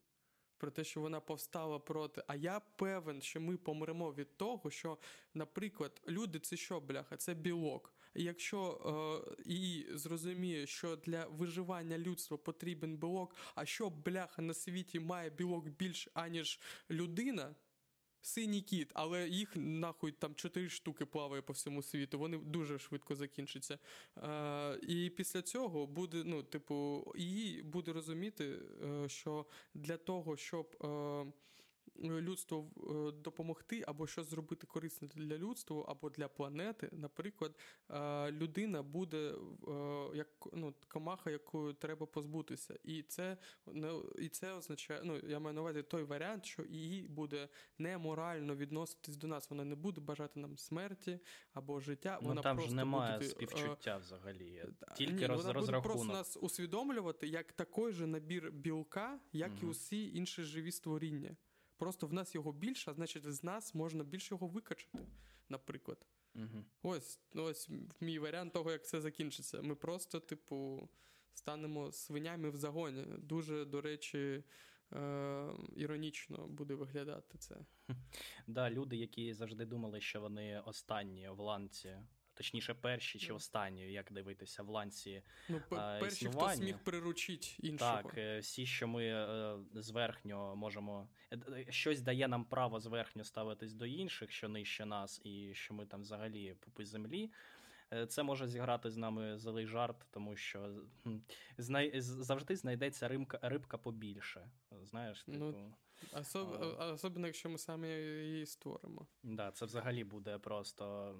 Про те, що вона повстала проти. А я певен, що ми помремо від того, що, наприклад, люди – це що, бляха? Це білок. І якщо ІІ зрозуміє, що для виживання людства потрібен білок, а що, бляха, на світі має білок більш, аніж людина – синій кіт, але їх, нахуй, там 4 штуки плаває по всьому світу. Вони дуже швидко закінчаться. І після цього буде, ну, типу, її буде розуміти, що для того, щоб людству допомогти, або щось зробити корисне для людства, або для планети, наприклад, людина буде як, ну, комаха, якою треба позбутися. І це означає, ну, я маю на увазі той варіант, що її буде неморально відноситись до нас. Вона не буде бажати нам смерті або життя. Ну, вона там просто ж немає буде, співчуття взагалі. Тільки розрахунок. Вона буде просто нас усвідомлювати як такий же набір білка, як і усі інші живі створіння. Просто в нас його більше, а значить з нас можна більше його викачати, наприклад. Угу. Ось мій варіант того, як це закінчиться. Ми просто, типу, станемо свинями в загоні. Дуже, до речі, іронічно буде виглядати це. Да, люди, які завжди думали, що вони останні в ланці, точніше перші чи останні, як дивитися в ланці існування. Ну, перші, хто зміг приручити іншого. Так, всі, що ми зверхньо можемо... Щось дає нам право зверхньо ставитись до інших, що нижче нас, і що ми там взагалі пупи землі. Це може зіграти з нами злий жарт, тому що завжди знайдеться рибка побільше. Знаєш, типу... Ну, особливо, якщо ми самі її створимо. Так, да, це взагалі буде просто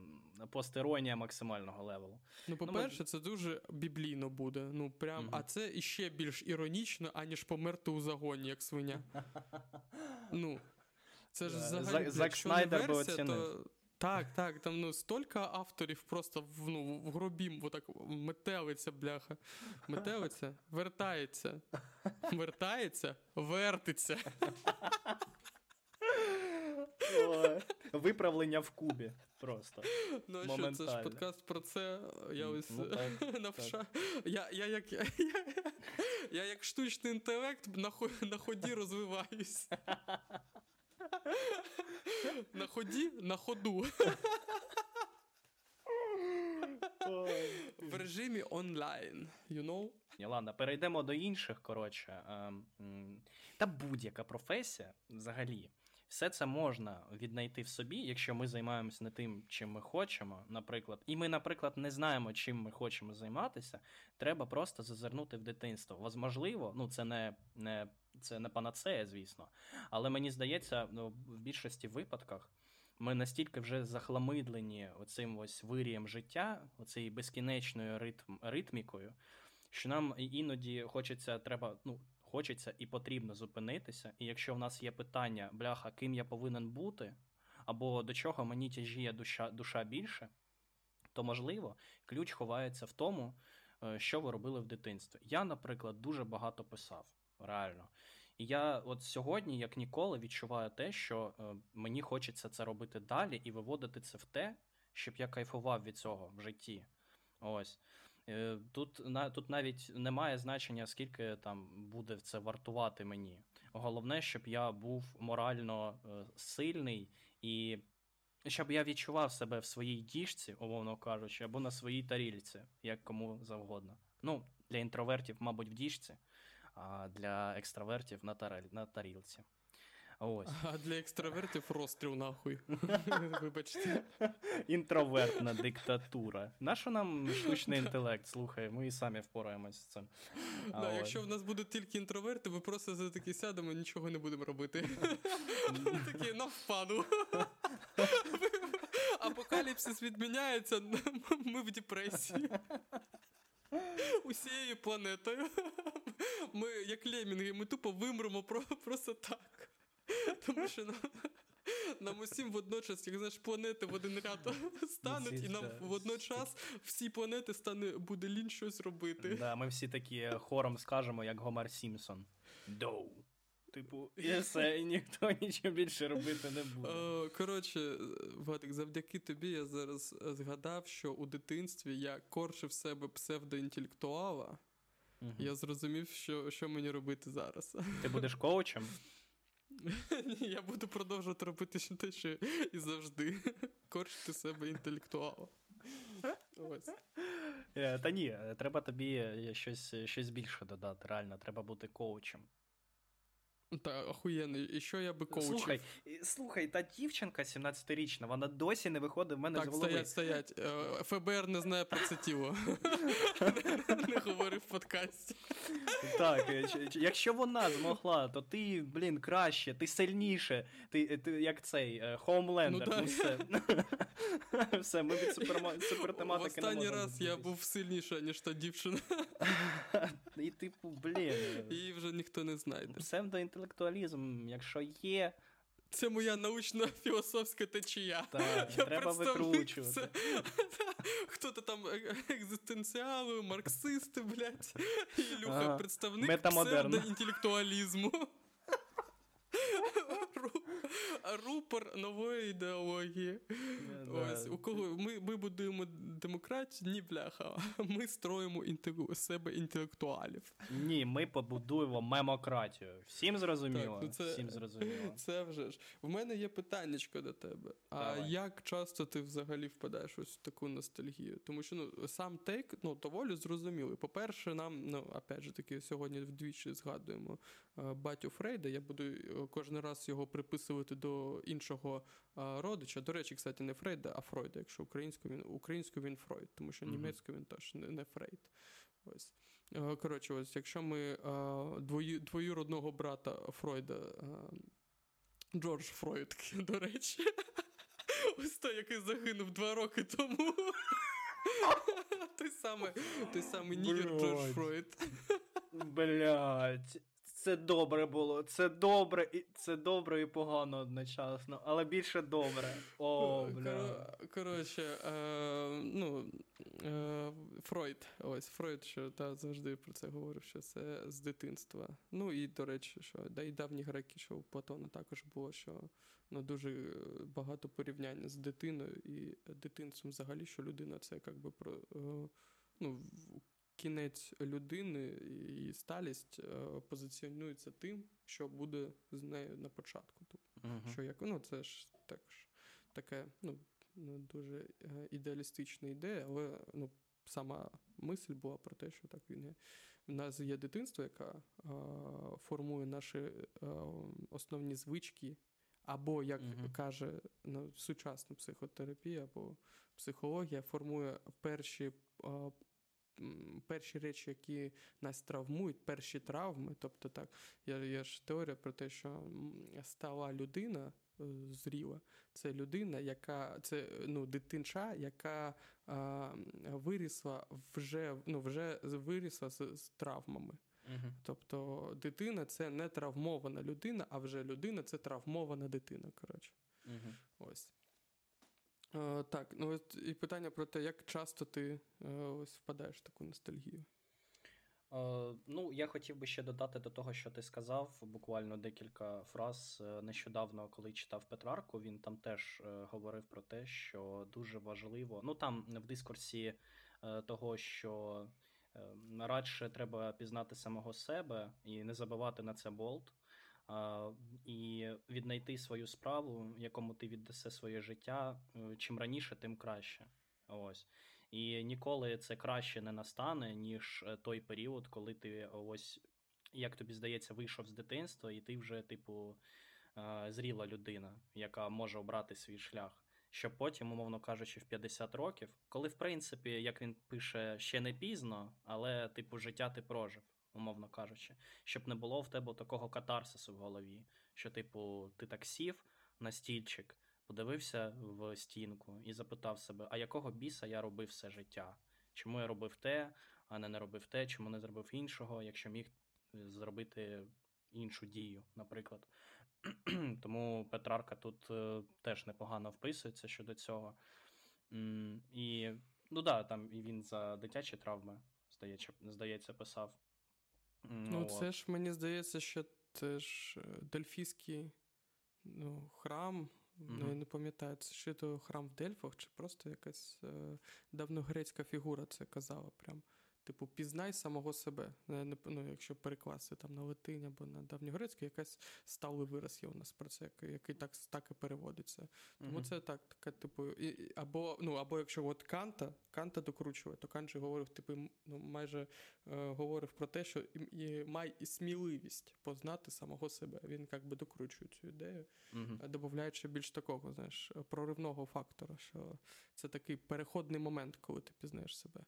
постіронія максимального левелу. Ну, по-перше, це дуже біблійно буде. Ну, прям, а це іще більш іронічно, аніж померти у загоні, як свиня. Ну, це ж взагалі... Зак Снайдер би оцінив. Так, там, ну, стільки авторів просто в гробі, отак метелиця, бляха. Метелиця, вертається, вертиться. Виправлення в кубі просто. Ну, що, це ж подкаст про це. Я ось навчаю. Я як штучний інтелект на ході розвиваюся. На ході, на ходу. В режимі онлайн, you know? Ладно, перейдемо до інших, коротше. Та будь-яка професія, взагалі, все це можна віднайти в собі, якщо ми займаємося не тим, чим ми хочемо, наприклад. І ми, наприклад, не знаємо, чим ми хочемо займатися, треба просто зазирнути в дитинство. Можливо, ну це не панацея, звісно, але мені здається, ну, в більшості випадках ми настільки вже захламидлені оцим ось вирієм життя, оцею безкінечною ритмікою, що нам іноді хочеться і потрібно зупинитися. І якщо в нас є питання, бляха, ким я повинен бути, або до чого мені тяжіє душа більше, то, можливо, ключ ховається в тому, що ви робили в дитинстві. Я, наприклад, дуже багато писав. Реально. І я от сьогодні, як ніколи, відчуваю те, що мені хочеться це робити далі і виводити це в те, щоб я кайфував від цього в житті. Ось. Тут навіть немає значення, скільки там буде це вартувати мені. Головне, щоб я був морально сильний і щоб я відчував себе в своїй діжці, умовно кажучи, або на своїй тарілці, як кому завгодно. Ну, для інтровертів, мабуть, в діжці. А для екстравертів на тарілці. Ось. А для екстравертів розстріл, нахуй. Вибачте. Інтровертна диктатура. Нащо нам штучний інтелект? Слухай, ми і самі впораємось з цим. Да, якщо в нас будуть тільки інтроверти, ми просто за такі сядемо, нічого не будемо робити. Такі, навпаду. Апокаліпсис відміняється, ми в депресії. Усією планетою. Ми, як лемінги, ми тупо вимремо просто так. Тому що нам усім водночас, як знаєш, планети в один ряд стануть, і нам водночас всі планети буде лінь щось робити. Да, ми всі такі хором скажемо, як Гомер Сімпсон. Доу. Типу, і все, і ніхто нічого більше робити не буде. Коротше, Вадик, завдяки тобі я зараз згадав, що у дитинстві я корчив себе псевдоінтелектуала. Угу. Я зрозумів, що мені робити зараз. Ти будеш коучем? Ні, я буду продовжувати робити те, що і завжди. Корчити себе інтелектуала. Ось. Та ні, треба тобі щось більше додати, реально, треба бути коучем. Та охуєнно, і що я би коучив? Слухай, та дівчинка 17-річна, вона досі не виходить в мене так, з голови. Так, стоять. ФБР не знає про це тіло. Не говори в подкасті. Так, якщо вона змогла, то ти, блін, краще, ти сильніше, ти як цей, Хоумлендер, ну все. Все, ми від супертематики не можемо. В останній раз я був сильніше, ніж та дівчина. І типу, блін. Її вже ніхто не знайде. Псевдоінтелектуалізм, якщо є... Це моя научно-філософська течія. Так, треба викручувати. Хто-то там екзистенціали, марксисти, блядь. Ілюха, представник псевдоінтелектуалізму. Рупор нової ідеології. Ось, у кого ми будуємо демократію? Ні, бляха. Ми строїмо себе інтелектуалів. Ні, ми побудуємо мемократію. Всім зрозуміло? Так, всім зрозуміло. Це вже ж. В мене є питаннячко до тебе. Давай. А як часто ти взагалі впадаєш ось в таку ностальгію? Тому що сам тейк доволі зрозумілий. По-перше, нам, опять же таки, сьогодні вдвічі згадуємо батю Фрейда. Я буду кожен раз його приписувати до іншого родича. До речі, кстати, не Фрейда, а Фройда. Якщо українською він Фройд, тому що німецькою він теж не Фрейд. Ось. Коротше, ось, якщо ми двоюродного брата Фройда, Джордж Фройд, до речі, ось той, який загинув 2 роки тому. Той самий нігер Джордж Фройд. Блядь. Це добре було, це добре і погано одночасно, але більше добре. О, бля. Коротше, Фройд, ось, Фройд, що завжди про це говорив, що це з дитинства. Ну і, до речі, що і давні греки, що у Платона також було, що дуже багато порівняння з дитиною і дитинством взагалі, що людина це якби про, кінець людини і сталість позиціонується тим, що буде з нею на початку. Тобто, що як, це ж таке дуже ідеалістична ідея, але сама мисль була про те, що так він є. В нас є дитинство, яке формує наші основні звички, або, як каже сучасна психотерапія, або психологія, формує перші речі, які нас травмують, перші травми. Тобто так, є ж теорія про те, що стала людина зріла. Це людина, яка, дитинча, яка вирісла вже вирісла з травмами. Тобто дитина – це не травмована людина, а вже людина – це травмована дитина, коротше. Ось. Так, і питання про те, як часто ти впадаєш в таку ностальгію? Я хотів би ще додати до того, що ти сказав, буквально декілька фраз. Нещодавно, коли читав Петрарку, він там теж говорив про те, що дуже важливо, там в дискурсі того, що радше треба пізнати самого себе і не забивати на це болт, і віднайти свою справу, якому ти віддаси своє життя, чим раніше, тим краще. Ось. І ніколи це краще не настане, ніж той період, коли ти ось, як тобі здається, вийшов з дитинства, і ти вже, зріла людина, яка може обрати свій шлях. Щоб потім, умовно кажучи, в 50 років, коли, в принципі, як він пише, ще не пізно, але, життя ти прожив. Умовно кажучи, щоб не було в тебе такого катарсису в голові, що, ти так сів на стільчик, подивився в стінку і запитав себе, а якого біса я робив все життя? Чому я робив те, а не робив те, чому не зробив іншого, якщо міг зробити іншу дію, наприклад. Тому Петрарка тут теж непогано вписується щодо цього. І, ну да, там і він за дитячі травми, здається, писав. Ну, це ж, мені здається, що теж дельфійський храм, ну, я не пам'ятаю, це чи то храм в Дельфах, чи просто якась давньогрецька фігура це казала прям. Типу, пізнай самого себе. Ну, якщо перекласти там на латинь або на давньогрецьку, якась сталий вираз є у нас про це, який так і переводиться. Тому це так, така, типу, або якщо от Канта докручує, то Кант же говорив, типу, майже говорив про те, що май і сміливість познати самого себе. Він якби докручує цю ідею, додаючи більш такого, знаєш, проривного фактора, що це такий переходний момент, коли ти пізнаєш себе.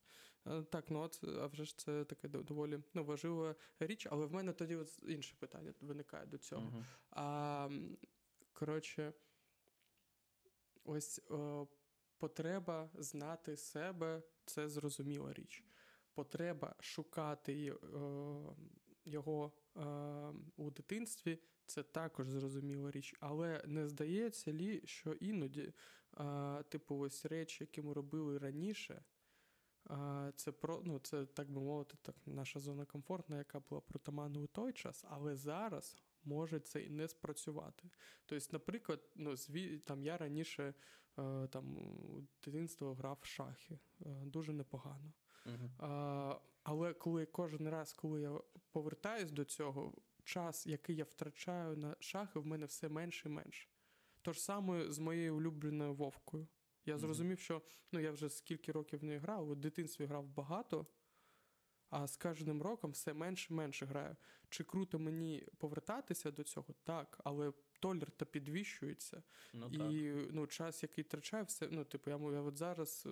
Так, а вже ж це таке доволі важлива річ, але в мене тоді інше питання виникає до цього. Коротше, ось потреба знати себе – це зрозуміла річ. Потреба шукати його у дитинстві – це також зрозуміла річ. Але не здається лі, що іноді ось речі, які ми робили раніше – це, так би мовити, так, наша зона комфортна, яка була притаманна у той час, але зараз може це і не спрацювати. Тобто, наприклад, я раніше у дитинстві грав в шахи. Дуже непогано. Але кожен раз, коли я повертаюсь до цього, час, який я втрачаю на шахи, в мене все менше і менше. Тож саме з моєю улюбленою вовкою. Я зрозумів, що я вже скільки років не грав, у дитинстві грав багато, а з кожним роком все менше і менше граю. Чи круто мені повертатися до цього? Так, але толер-то підвищується. Час, який втрачаю, все, я от зараз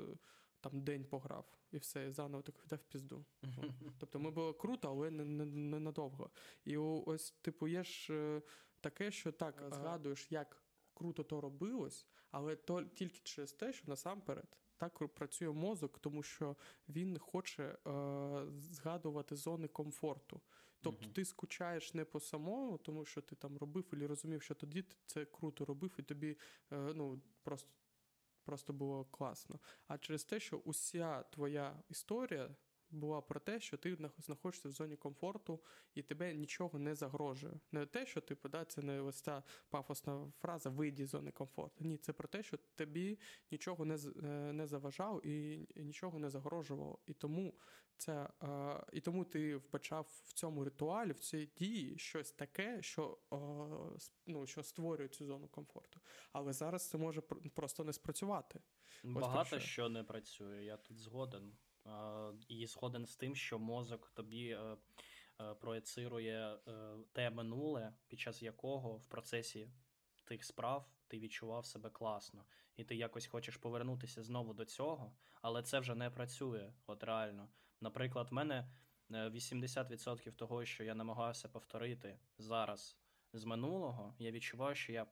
там день пограв, і все, і заново так віддав пізду. Тобто, ми було круто, але не надовго. І ось, є ж таке, що так, згадуєш, як круто то робилось, але то тільки через те, що насамперед так працює мозок, тому що він хоче згадувати зони комфорту. Тобто ти скучаєш не по самому, тому що ти там робив і розумів, що тоді ти це круто робив, і тобі просто було класно. А через те, що уся твоя історія була про те, що ти знаходишся в зоні комфорту і тебе нічого не загрожує. Не те, що ти це не ось та пафосна фраза «вийди з зони комфорту». Ні, це про те, що тобі нічого не заважало і нічого не загрожувало. І тому тому ти вбачав в цьому ритуалі, в цій дії щось таке, що створює цю зону комфорту. Але зараз це може просто не спрацювати. Багато що не працює, я тут згоден. І згоден з тим, що мозок тобі проецирує те минуле, під час якого в процесі тих справ ти відчував себе класно. І ти якось хочеш повернутися знову до цього, але це вже не працює, от реально. Наприклад, в мене 80% того, що я намагаюся повторити зараз з минулого, я відчуваю, що я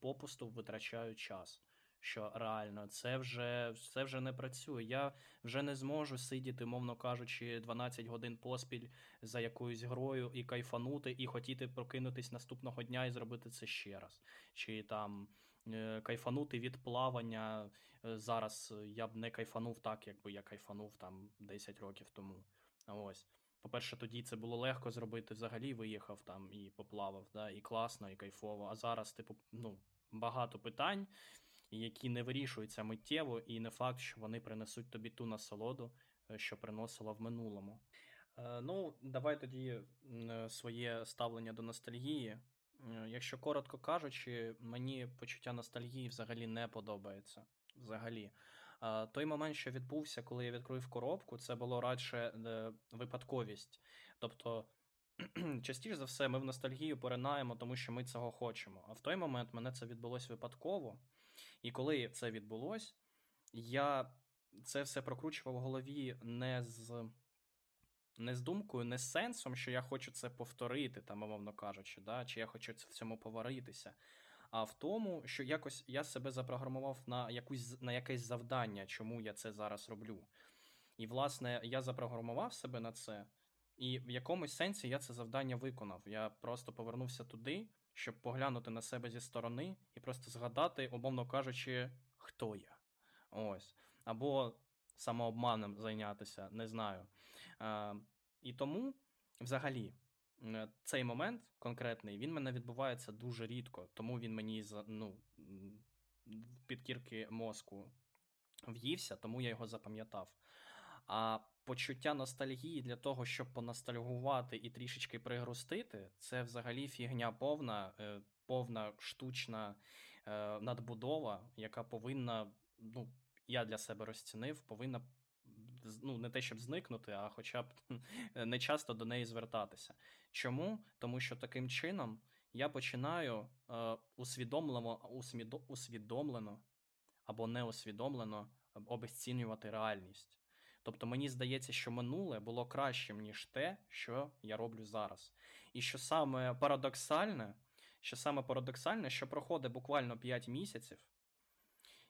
попусту витрачаю час. Що реально, це вже не працює. Я вже не зможу сидіти, мовно кажучи, 12 годин поспіль за якоюсь грою і кайфанути, і хотіти прокинутись наступного дня і зробити це ще раз. Чи там кайфанути від плавання. Зараз я б не кайфанув так, якби я кайфанув там 10 років тому. Ось. По-перше, тоді це було легко зробити, взагалі виїхав там і поплавав, да? І класно, і кайфово. А зараз, багато питань, які не вирішуються миттєво, і не факт, що вони принесуть тобі ту насолоду, що приносила в минулому. Давай тоді своє ставлення до ностальгії. Якщо коротко кажучи, мені почуття ностальгії взагалі не подобається. Взагалі. Той момент, що відбувся, коли я відкрив коробку, це було радше випадковість. Тобто, частіше за все ми в ностальгію поринаємо, тому що ми цього хочемо. А в той момент мене це відбулось випадково. І коли це відбулось, я це все прокручував в голові не з думкою, не з сенсом, що я хочу це повторити, там, умовно кажучи, да? Чи я хочу в цьому поваритися, а в тому, що якось я себе запрограмував на якесь завдання, чому я це зараз роблю. І, власне, я запрограмував себе на це, І в якомусь сенсі я це завдання виконав. Я просто повернувся туди, щоб поглянути на себе зі сторони і просто згадати, умовно кажучи, хто я. Ось. Або самообманом зайнятися, не знаю. І тому, взагалі, цей момент конкретний, він мене відбувається дуже рідко, тому він мені, під кірки мозку в'ївся, тому я його запам'ятав. А почуття ностальгії для того, щоб поностальгувати і трішечки пригрустити, це взагалі фігня повна штучна надбудова, яка повинна, я для себе розцінив, повинна, не те, щоб зникнути, а хоча б не часто до неї звертатися. Чому? Тому що таким чином я починаю усвідомлено або неусвідомлено обесцінювати реальність. Тобто мені здається, що минуле було кращим, ніж те, що я роблю зараз. І що саме парадоксальне, що проходить буквально 5 місяців,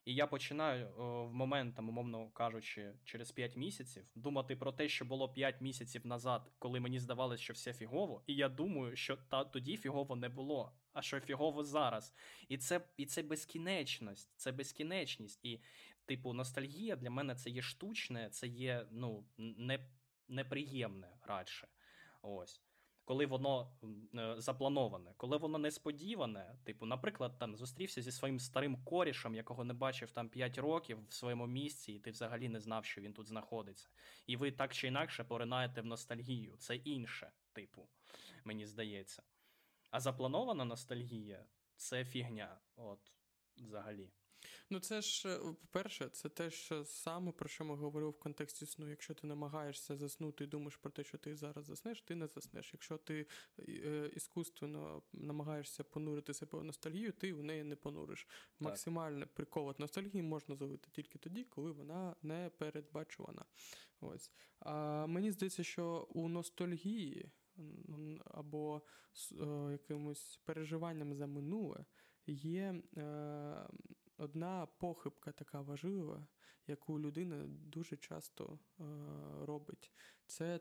і я починаю в момент, умовно кажучи, через 5 місяців думати про те, що було 5 місяців назад, коли мені здавалось, що все фігово, і я думаю, що тоді фігово не було, а що фігово зараз. І це безкінечність, І, ностальгія для мене це є штучне, це є, неприємне радше. Ось. Коли воно заплановане, коли воно несподіване, наприклад, зустрівся зі своїм старим корішем, якого не бачив 5 років в своєму місці, і ти взагалі не знав, що він тут знаходиться. І ви так чи інакше поринаєте в ностальгію. Це інше, мені здається. А запланована ностальгія – це фігня, взагалі. Це ж, по-перше, це те ж саме, про що ми говорили в контексті сну. Якщо ти намагаєшся заснути і думаєш про те, що ти зараз заснеш, ти не заснеш. Якщо ти іскусственно намагаєшся понурити себе в ностальгію, ти в неї не понуриш. Так. Максимальний прикол від ностальгії можна зловити тільки тоді, коли вона не передбачувана. Ось. А мені здається, що у ностальгії або якимось переживанням за минуле є одна похибка така важлива, яку людина дуже часто робить. Це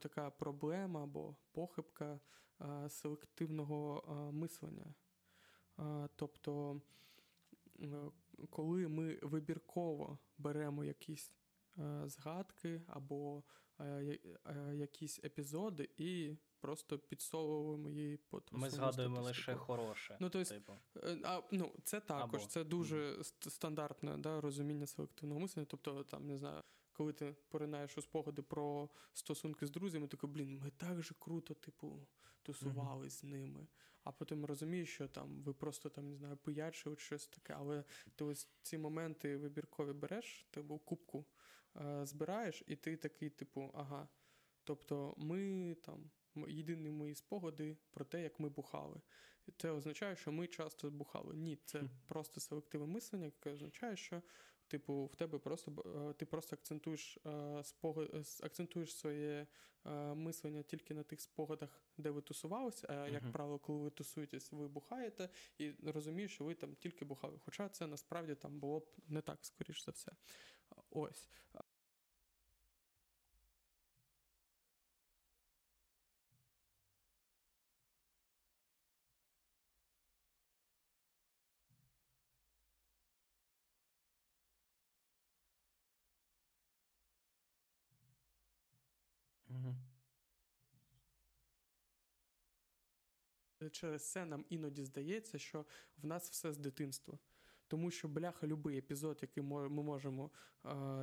така проблема або похибка селективного мислення. Тобто, коли ми вибірково беремо якісь згадки або якісь епізоди і просто підсовуємо її по своєму статистику. Ми згадуємо лише хороше. Це також, або. Це дуже стандартне розуміння селективного мислення. Тобто, коли ти поринаєш у спогади про стосунки з друзями, ти кажеш, ми так же круто, тусували з ними. А потім розумієш, що ви просто, пиячили щось таке, але ти ось ці моменти вибіркові береш, ти кубку збираєш, і ти такий, ага. Тобто, ми єдині мої спогади про те, як ми бухали. Це означає, що ми часто бухали. Ні, це просто селективне мислення, яке означає, що в тебе ти просто акцентуєш своє мислення тільки на тих спогадах, де ви тусувалися, а як правило, коли ви тусуєтесь, ви бухаєте і розумієш, що ви тільки бухали. Хоча це насправді було б не так, скоріш за все. Ось. Через це нам іноді здається, що в нас все з дитинства. Тому що, бляха, любий епізод, який ми можемо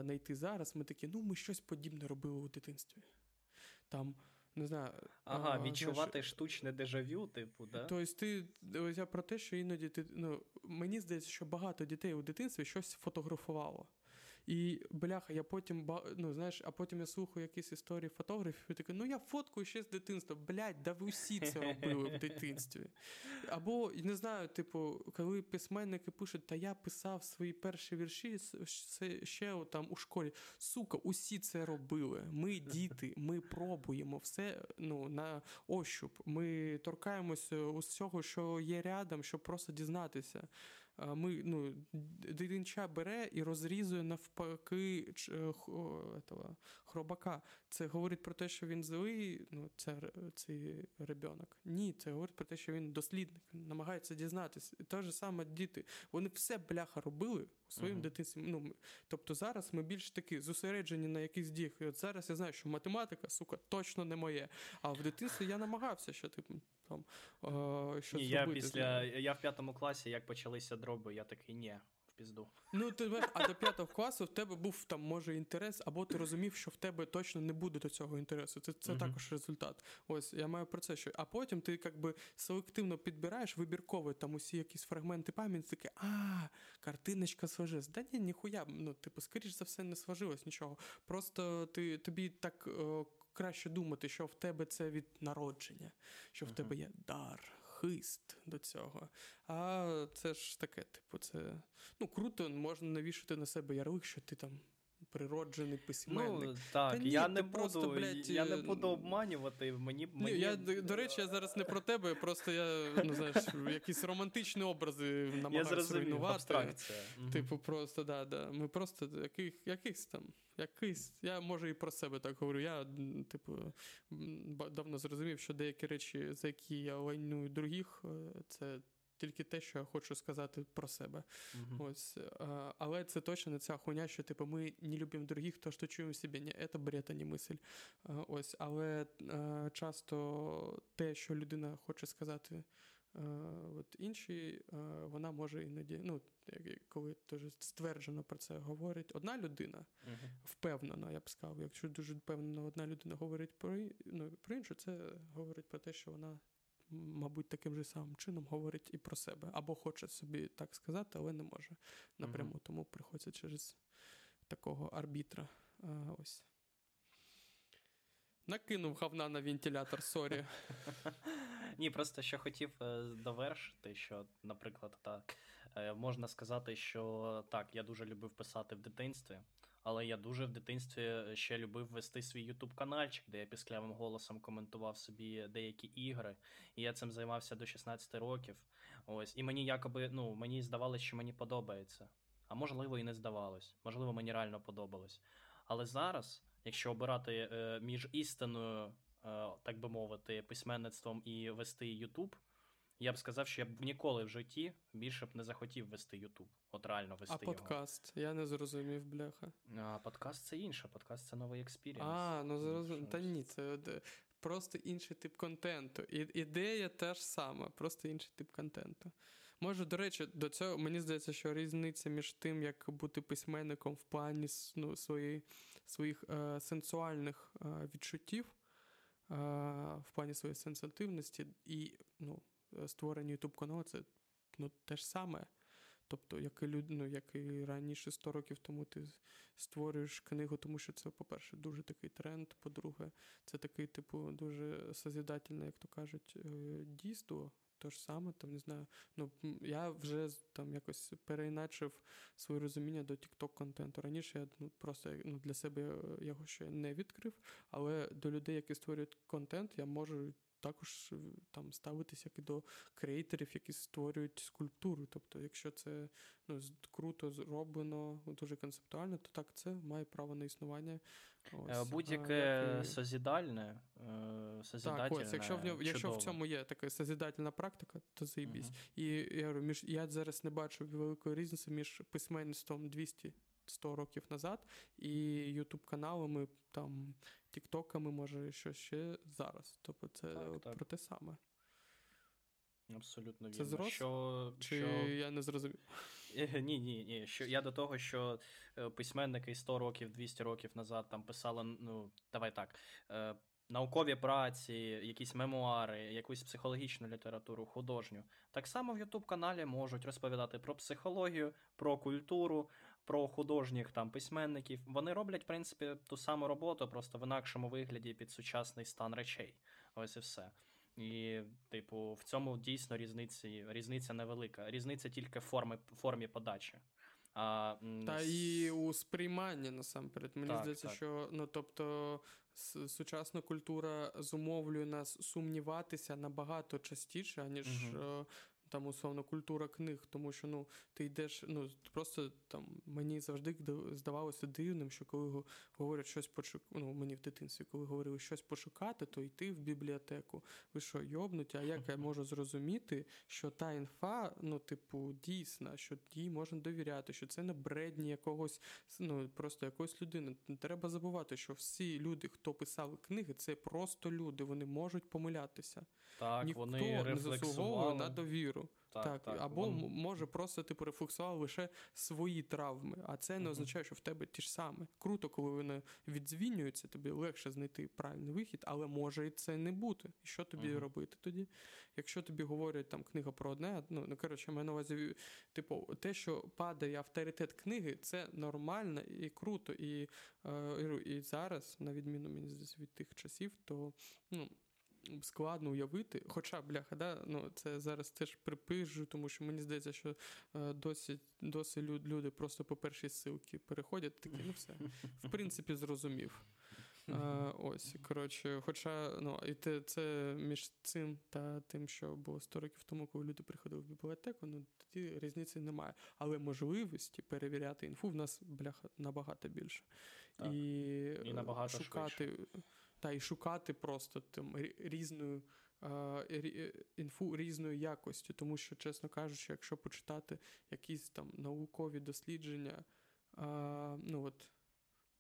знайти зараз, ми такі, ми щось подібне робили у дитинстві. Не знаю. Ага, відчувати штучне дежавю, да? Тобто я про те, що іноді мені здається, що багато дітей у дитинстві щось фотографувало. І, бляха, я потім, а потім я слухаю якісь історії фотографів і такий, я фоткую ще з дитинства. Блядь, ви усі це робили в дитинстві. Або, не знаю, коли письменники пишуть, я писав свої перші вірші ще у школі. Сука, усі це робили. Ми діти, ми пробуємо все, на ощуп. Ми торкаємося усього, що є рядом, щоб просто дізнатися. ми, ну, дитинча бере і розрізує навпаки хробака. Це говорить про те, що він злий, ну, цей ребенок. Ні, це говорить про те, що він дослідник, намагається дізнатися. Те ж саме діти. Вони все, бляха, робили у своїм дитинстві. Ну, тобто зараз ми більш таки зосереджені на якісь діях. І от зараз я знаю, що математика, сука, точно не моє. А в дитинстві я намагався, що типу, там, щось робити. Я в 5 класі, як почалися дроби, я такий, ні, в пізду. Ну, а до 5 класу в тебе був, там, може, інтерес, або ти розумів, що в тебе точно не буде до цього інтересу. Це також результат. Ось, я маю про це, що... А потім ти, як би, селективно підбираєш, вибірково, там, усі якісь фрагменти пам'яті, таке, картиночка сложилась. Да ні, ніхуя, ну, типу, скоріш за все, не сложилось нічого. Просто тобі так... краще думати, що в тебе це від народження, що в тебе є дар, хист до цього. А це ж таке, типу, це... Ну, круто, можна навішати на себе ярлик, що ти там природжений письменник. Ну, так, я не буду обманювати. До речі, я зараз не про тебе, просто я, ну, знаєш, якісь романтичні образи намагаюся руйнувати. Типу, просто, да. Ми просто якихось там... Я, може, і про себе так говорю. Я, типу, давно зрозумів, що деякі речі, за які я лайную других, це тільки те, що я хочу сказати про себе. Ось. Але це точно не ця хуйня, що, типу, ми не любимо других, то, що чуємо себе. Ні, це бред, а не мисль. Ось. Але часто те, що людина хоче сказати от інші, вона може іноді, ну, коли дуже стверджено про це говорить одна людина, впевнено, я б сказав, якщо дуже впевнено одна людина говорить про іншу, це говорить про те, що вона, мабуть, таким же самим чином говорить і про себе, або хоче собі так сказати, але не може напряму, тому приходиться через такого арбітра. Ось. Накинув говна на вентилятор, сорі. Ні, просто ще хотів довершити, що, наприклад, так, можна сказати, що так, я дуже любив писати в дитинстві, але я дуже в дитинстві ще любив вести свій YouTube-канальчик, де я пісклявим голосом коментував собі деякі ігри, і я цим займався до 16 років. Ось, і мені якоби, ну, мені здавалось, що мені подобається. А можливо, і не здавалось. Можливо, мені реально подобалось. Але зараз, якщо обирати між істиною, так би мовити, письменництвом і вести YouTube, я б сказав, що я б ніколи в житті більше б не захотів вести YouTube. От реально вести його. А подкаст? Я не зрозумів, бляха. А подкаст це інше, подкаст це новий експірієнс. Ну зрозумів. Та ні, це просто інший тип контенту. Ідея та ж сама, просто інший тип контенту. Може, до речі, до цього, мені здається, що різниця між тим, як бути письменником в плані, ну, своїх сенсуальних відчуттів, в плані своєї сенсативності і, ну, створення YouTube-каналу, це, ну, те ж саме. Тобто, як і раніше 100 років тому ти створюєш книгу, тому що це, по-перше, дуже такий тренд, по-друге, це такий, типу, дуже созідательне, як то кажуть, дійство. То ж саме, там, не знаю, ну, я вже там якось переіначив своє розуміння до TikTok-контенту. Раніше я, ну, просто, ну, для себе його ще не відкрив, але до людей, які створюють контент, я можу також там ставитись, як і до креаторів, які створюють скульптуру. Тобто, якщо це, ну, круто зроблено, дуже концептуально, то так, це має право на існування. Ось. Будь-яке созідальне, созідательне. Так, ось, якщо в цьому є така созідательна практика, то заєбісь. І я говорю, я зараз не бачу великої різниці між письменництвом 100 років назад і ютуб-каналами, там, тіктоками, може, що ще зараз. Тобто це про те саме. Абсолютно вірно. Це ЗРОЗ? Чи я не зрозумів? Ні. Я до того, що письменники 100 років, 200 років назад там писали, ну, давай так, наукові праці, якісь мемуари, якусь психологічну літературу, художню. Так само в YouTube-каналі можуть розповідати про психологію, про культуру, про художніх там письменників. Вони роблять, в принципі, ту саму роботу, просто в інакшому вигляді під сучасний стан речей. Ось і все. І, типу, в цьому дійсно різниця невелика. Різниця тільки в формі подачі. Та і у сприйманні, насамперед. Мені здається, що, ну, тобто, сучасна культура зумовлює нас сумніватися набагато частіше, аніж там, условно, культура книг, тому що, ну, ти йдеш, ну, просто, там, мені завжди здавалося дивним, що коли говорять щось пошукати, ну, мені в дитинстві, коли говорили щось пошукати, то йти в бібліотеку. Ви що, йобнуті? А як я можу зрозуміти, що та інфа, ну, типу, дійсна, що їй можна довіряти, що це не бредні якогось, ну, просто якоїсь людини. Треба забувати, що всі люди, хто писали книги, це просто люди, вони можуть помилятися. Так, ніхто вони не заслуговує на довіру. Так. Або може просто ти перефлексував лише свої травми, а це не означає, що в тебе ті ж саме. Круто, коли вони відзвінюються, тобі легше знайти правильний вихід, але може і це не бути. І що тобі робити тоді? Якщо тобі говорять там книга про одне, ну, коротше, маю на увазі, типу, те, що падає авторитет книги, це нормально і круто. І зараз, на відміну мені від тих часів, то, ну, складно уявити, хоча, бляха, да, ну, це зараз теж припижу, тому що мені здається, що досі люди просто по першій ссилці переходять, такі, ну, все, в принципі, зрозумів. Ось, коротше, хоча, ну, і це між цим та тим, що було 100 років тому, коли люди приходили в бібліотеку, ну, тоді різниці немає. Але можливості перевіряти інфу в нас, бляха, набагато більше. Так. І набагато шукати... швидше. Та й шукати просто там різну інфу різної якості, тому що, чесно кажучи, якщо почитати якісь там наукові дослідження, ну от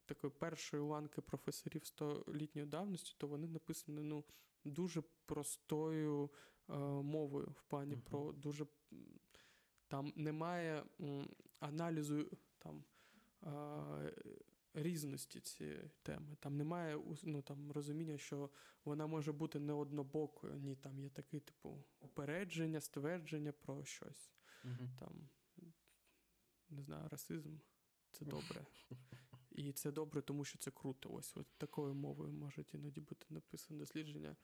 такої першої ланки професорів 100-літньої давності, то вони написані, ну, дуже простою мовою в плані про дуже там немає аналізу там. Різності цієї теми. Там немає, ну, там, розуміння, що вона може бути не однобокою. Ні, там є таке, типу, упередження, ствердження про щось. Там, не знаю, расизм. Це добре. І це добре, тому що це круто. Ось такою мовою можуть іноді бути написане дослідження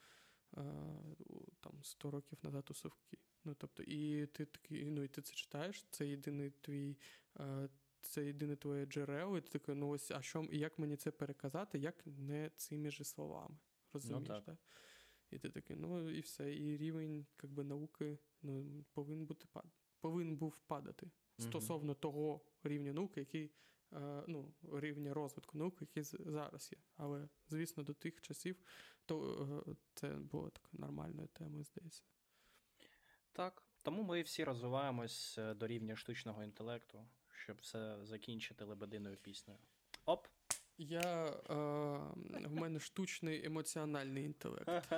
там 100 років назад у совки. Ну, тобто, і ти такий, ну, і ти це читаєш, це єдиний твій це єдине твоє джерело, і ти такий, ну ось, а що, як мені це переказати, як не цими ж словами, розумієш, ну, так? Да? І ти такий, ну і все, і рівень, як би, науки, ну, повинен був падати стосовно того рівня науки, який, ну, рівня розвитку науки, який зараз є. Але, звісно, до тих часів то це було такою нормальною темою, здається. Так, тому ми всі розвиваємось до рівня штучного інтелекту, щоб все закінчити лебединою піснею. Оп! В мене штучний емоціональний інтелект.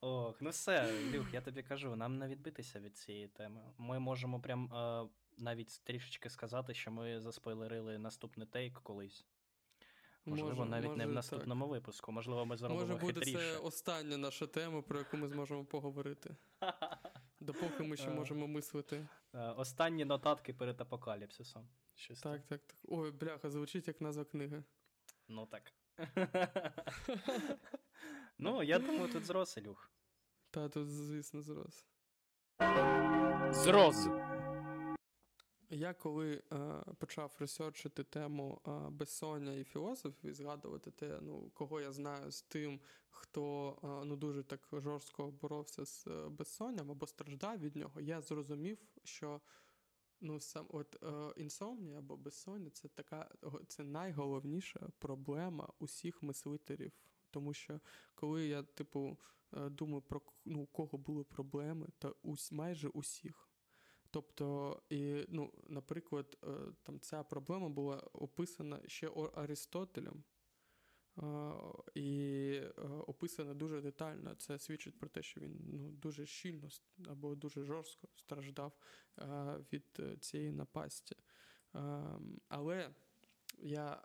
Ох, ну все, Люх, я тобі кажу, нам не відбитися від цієї теми. Ми можемо прям навіть трішечки сказати, що ми заспойлерили наступний тейк колись. Можливо, навіть не в наступному випуску. Можливо, ми зробимо хитріше. Може буде це остання наша тема, про яку ми зможемо поговорити. Допоки ми ще можемо мислити. Останні нотатки перед апокаліпсисом. Так. Ой, бляха, звучить як назва книги. Ну так. Ну, я думаю, тут ЗРОЗ, Ілюх. Та, тут, звісно, ЗРОЗ. ЗРОЗ! Я коли почав ресерчити тему безсоння і філософів і згадувати те, ну, кого я знаю з тим, хто ну, дуже так жорстко боровся з безсонням або страждав від нього, я зрозумів, що ну, сам от інсомнія або безсоння це така, це найголовніша проблема усіх мислителів. Тому що коли я, типу, думаю про, ну, у кого були проблеми, то майже усіх. Тобто, і, ну, наприклад, там ця проблема була описана ще Арістотелем і описана дуже детально. Це свідчить про те, що він, ну, дуже щільно або дуже жорстко страждав від цієї напасті. Але я,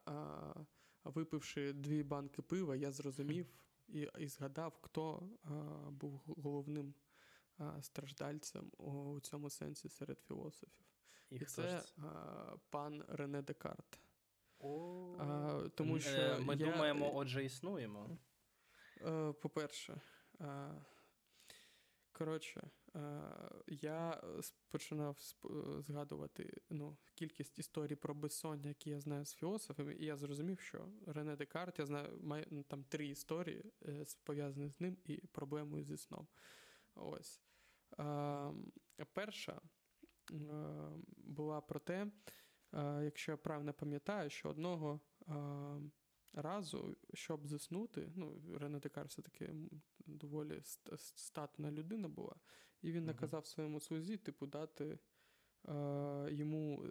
випивши 2 банки пива, я зрозумів і згадав, хто був головним страждальцем у цьому сенсі серед філософів. І це пан Рене Декарт. Тому що ми думаємо, отже, існуємо. По-перше, коротше, я починав згадувати, ну, кількість історій про безсоння, які я знаю з філософами, і я зрозумів, що Рене Декарт, я знаю, має, ну, там 3 історії пов'язані з ним і проблемою зі сном. Ось. Перша була про те, якщо я правильно пам'ятаю, що одного разу, щоб заснути, Рене Декарт все-таки доволі статна людина була, і він наказав своєму слузі, дати йому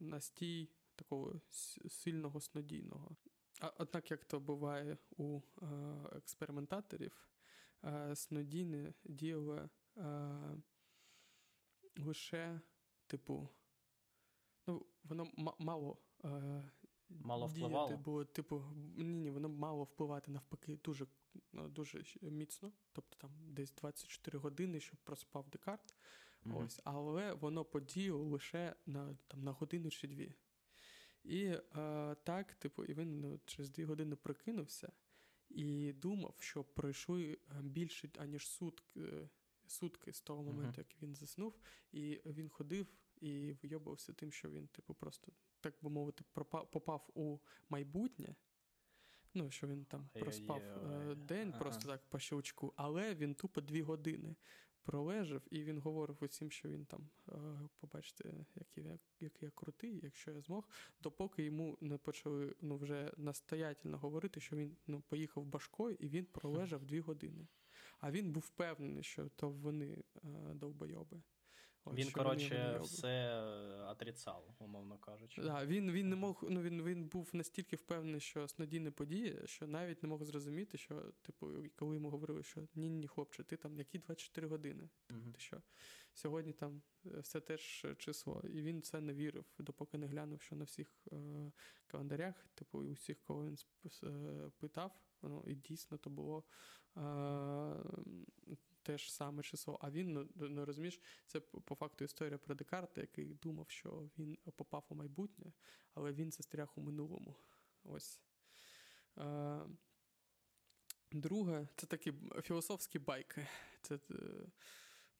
настій такого сильного снодійного. Однак, як то буває у експериментаторів, снодійне діяло лише, воно мало мало впливало? Діяти, бо, ні, воно мало впливати, навпаки, дуже, дуже міцно, десь 24 години, щоб проспав Декарт, ось, але воно подіяло лише на годину чи дві. І так, і він через 2 години прокинувся і думав, що пройшли більше, аніж сутки з того моменту, як він заснув, і він ходив і вийобувався тим, що він, просто, так би мовити, попав у майбутнє, що він проспав день, просто так по щелчку, але він 2 години пролежав, і він говорив усім, що він побачите, як я крутий, якщо я змог, допоки йому не почали вже настоятельно говорити, що він поїхав башкою, і він пролежав 2 години. А він був впевнений, що то вони довбойоби. Він, все отрицав, умовно кажучи. Да, він не мог, він був настільки впевнений, що снодійні події, що навіть не мог зрозуміти, що, коли йому говорили, що ні, хлопче, ти які 24 години? Ти що? Сьогодні все теж число. І він це не вірив, допоки не глянув, що на всіх календарях, і усіх, кого він питав, і дійсно то було те ж саме число. А він, розумієш, це по факту історія про Декарта, який думав, що він попав у майбутнє, але він застряг у минулому. Ось. Друге, це такі філософські байки. Це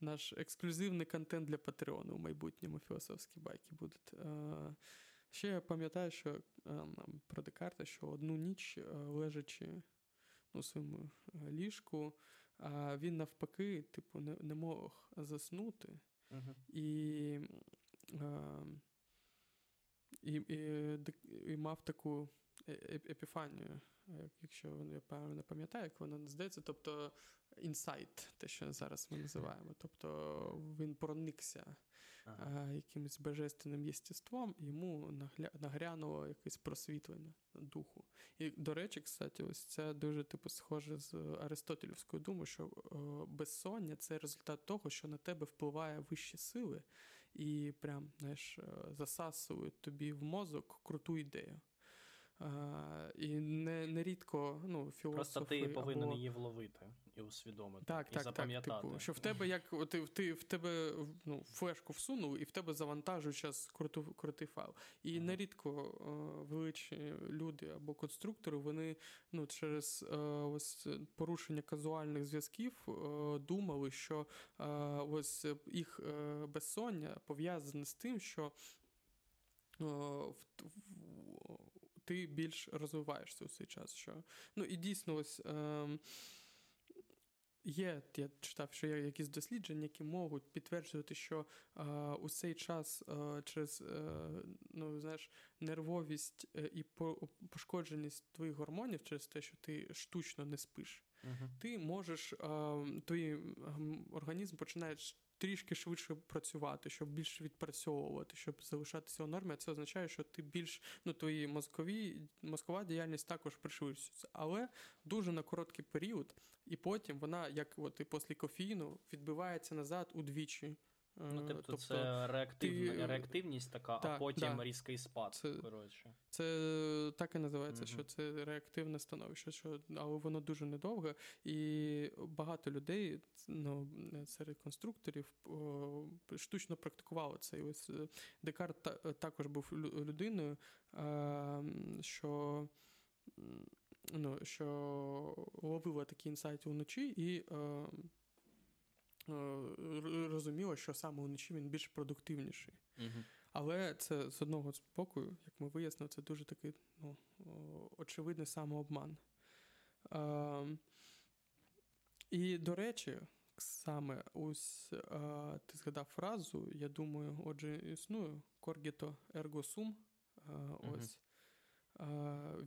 наш ексклюзивний контент для Патреону у майбутньому. Філософські байки будуть. Ще я пам'ятаю, що про Декарта, що одну ніч, лежачи у своєму ліжку, він навпаки, не мог заснути. І мав таку епіфанію, якщо я правильно пам'ятаю, як вона здається, інсайт, те, що зараз ми називаємо. Він проникся якимось божественним єстеством, йому нагрянуло якесь просвітлення духу. І, до речі, кстати, ось це дуже схоже з аристотелівською думкою, що безсоння – це результат того, що на тебе впливає вищі сили і прям, засасують тобі в мозок круту ідею. І нерідко філософи... Просто ти повинен її вловити і усвідомити, і запам'ятати. Що в тебе, як в тебе флешку всунув, і в тебе завантажують зараз крутий файл. І нерідко величі люди або конструктори, вони через ось порушення казуальних зв'язків думали, що ось їх безсоння пов'язане з тим, що ти більш розвиваєшся у цей час. Що... і дійсно, ось я читав, що є якісь дослідження, які можуть підтверджувати, що у цей час через нервовість і пошкодженість твоїх гормонів через те, що ти штучно не спиш, ти можеш, твій організм починає трішки швидше працювати, щоб більше відпрацьовувати, щоб залишатися у нормі. А це означає, що ти більш, твої мозкова діяльність також пришвидшується. Але дуже на короткий період, і потім вона, і після кофеїну, відбивається назад удвічі. Це реактивність така, а потім різкий спад. Це так і називається, що це реактивне становище, але воно дуже недовге. І багато людей, серед конструкторів, штучно практикувало це. І ось Декарт також був людиною, що... що ловила такі інсайти вночі і... розуміло, що саме вночі він більш продуктивніший. Але це, з одного спокою, як ми вияснили, це дуже такий очевидний самообман. І, до речі, саме. Ось ти згадав фразу, я думаю, отже, існую, «Коргіто ерго сум». Ось.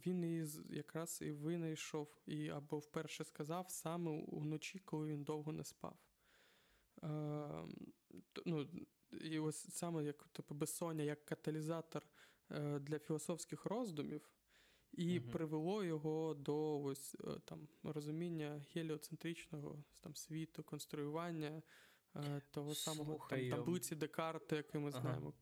Він її якраз і винайшов, і або вперше сказав саме вночі, коли він довго не спав. Ну, і ось саме як тобто, безсоння, як каталізатор для філософських роздумів, і привело його до ось, там, розуміння геліоцентричного там, світу, конструювання того самого там, таблиці Декарта, яку ми знаємо.